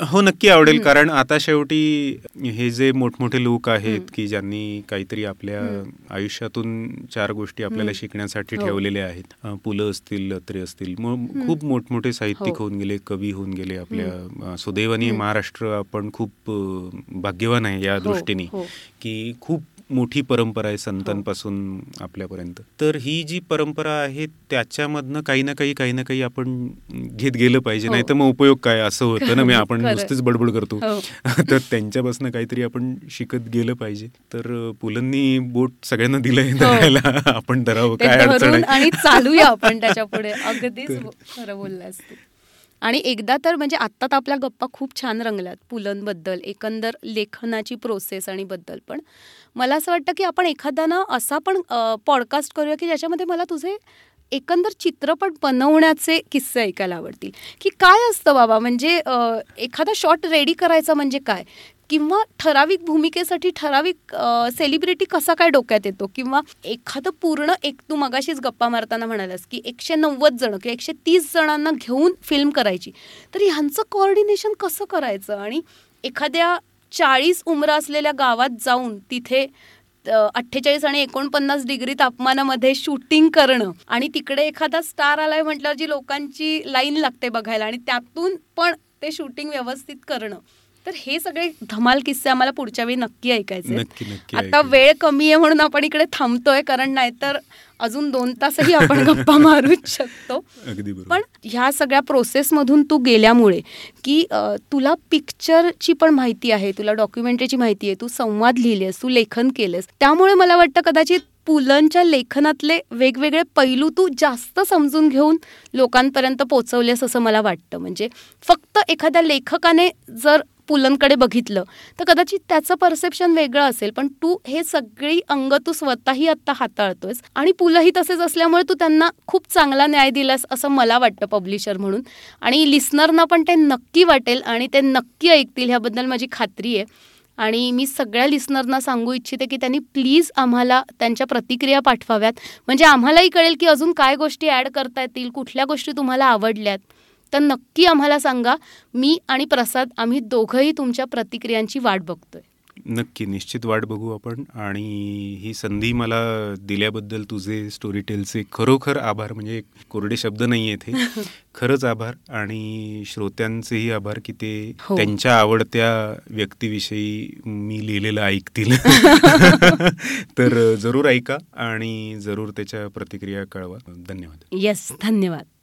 हो नक्की आवडेल, कारण आता शेवटी हे जे मोठमोठे लोक आहेत की ज्यांनी काहीतरी आपल्या आयुष्यातून चार गोष्टी आपल्याला शिकण्यासाठी ठेवलेल्या आहेत, पुलं असतील, अत्रे असतील, मग खूप मोठमोठे साहित्यिक होऊन गेले, कवी होऊन गेले. आपल्या सुदैवाने महाराष्ट्र आपण खूप भाग्यवान आहे या दृष्टीने की खूप मोठी परंपरा आहे संतांपासून आपल्यापर्यंत. तर ही जी परंपरा आहे त्याच्यामधनं काही ना काही काही ना काही आपण घेत गेलं पाहिजे, नाही तर मग उपयोग काय असं होतं ना, मी आपण नुसतीच बडबड करतो. तर त्यांच्यापासून काहीतरी आपण शिकत गेलं पाहिजे. तर पुलांनी बोट सगळ्यांना दिलंय धरायला, आपण धरावं, काय अडचण आणि चालूया आपण त्याच्या पुढे. अगदीच खरं बोललं असतं. आणि एकदा तर म्हणजे आत्ता तर आपल्या गप्पा खूप छान रंगल्यात पुलंबद्दल, एकंदर लेखनाची प्रोसेस आणि बद्दल. पण मला असं वाटतं की आपण एखादा ना असा पण पॉडकास्ट करूया की ज्याच्यामध्ये मला तुझे एकंदर चित्रपट बनवण्याचे किस्से ऐकायला आवडतील. की काय असतं बाबा, म्हणजे एखादा शॉट रेडी करायचा म्हणजे काय, किंवा ठराविक भूमिकेसाठी ठराविक सेलिब्रिटी कसा काय डोक्यात येतो, किंवा एखादं पूर्ण एक तू मगाशीच गप्पा मारताना म्हणालास की एकशे नव्वद जण किंवा एकशे तीस जणांना घेऊन फिल्म करायची, तर ह्यांचं कोऑर्डिनेशन कसं करायचं. आणि एखाद्या चाळीस उमरा असलेल्या गावात जाऊन तिथे अठ्ठेचाळीस आणि एकोणपन्नास डिग्री तापमानामध्ये शूटिंग करणं, आणि तिकडे एखादा स्टार आलाय म्हटल्यावर जी लोकांची लाईन लागते बघायला आणि त्यातून पण ते शूटिंग व्यवस्थित करणं. तर हे सगळे धमाल किस्से आम्हाला पुढच्या वेळी नक्की ऐकायचे. आता वेळ कमी आहे म्हणून आपण इकडे थांबतोय, कारण नाहीतर अजून दोन तासही आपण गप्पा मारूच शकतो. पण ह्या सगळ्या प्रोसेसमधून तू गेल्यामुळे की तुला पिक्चरची पण माहिती आहे, तुला डॉक्युमेंटरीची माहिती आहे, तू संवाद लिहिलेस, तू लेखन केलेस, त्यामुळे मला वाटतं कदाचित पुलंच्या लेखनातले वेगवेगळे पैलू तू जास्त समजून घेऊन लोकांपर्यंत पोचवलेस असं मला वाटतं. म्हणजे फक्त एखाद्या लेखकाने जर पुलंकडे बघितलं तर कदाचित त्याचं परसेप्शन वेगळं असेल, पण तू हे सगळी अंग तू स्वतःही आत्ता हाताळतोयस आणि पुलंही तसेच असल्यामुळे तू त्यांना खूप चांगला न्याय दिलास असं मला वाटतं पब्लिशर म्हणून. आणि लिस्नरना पण ते नक्की वाटेल आणि ते नक्की ऐकतील ह्याबद्दल माझी खात्री आहे. आणि मी सगळ्या लिस्नरना सांगू इच्छिते की त्यांनी प्लीज आम्हाला त्यांच्या प्रतिक्रिया पाठवाव्यात, म्हणजे आम्हालाही कळेल की अजून काय गोष्टी ॲड करता येतील, कुठल्या गोष्टी तुम्हाला आवडल्यात. तर नक्की आम्हाला सांगा. मी आणि प्रसाद आम्ही दोघंही तुमच्या प्रतिक्रियांची वाट बघतोय. नक्की निश्चित वाट बघू आपण. आणि ही संधी मला दिल्याबद्दल तुझे स्टोरीटेलचे खरोखर आभार, म्हणजे कोरडे शब्द नाही आहेत हे, खरंच आभार. आणि श्रोत्यांचेही आभार की ते त्यांच्या आवडत्या व्यक्तीविषयी मी लिहिलेलं ऐकतील. तर जरूर ऐका आणि जरूर त्याच्या प्रतिक्रिया कळवा. धन्यवाद. येस, धन्यवाद.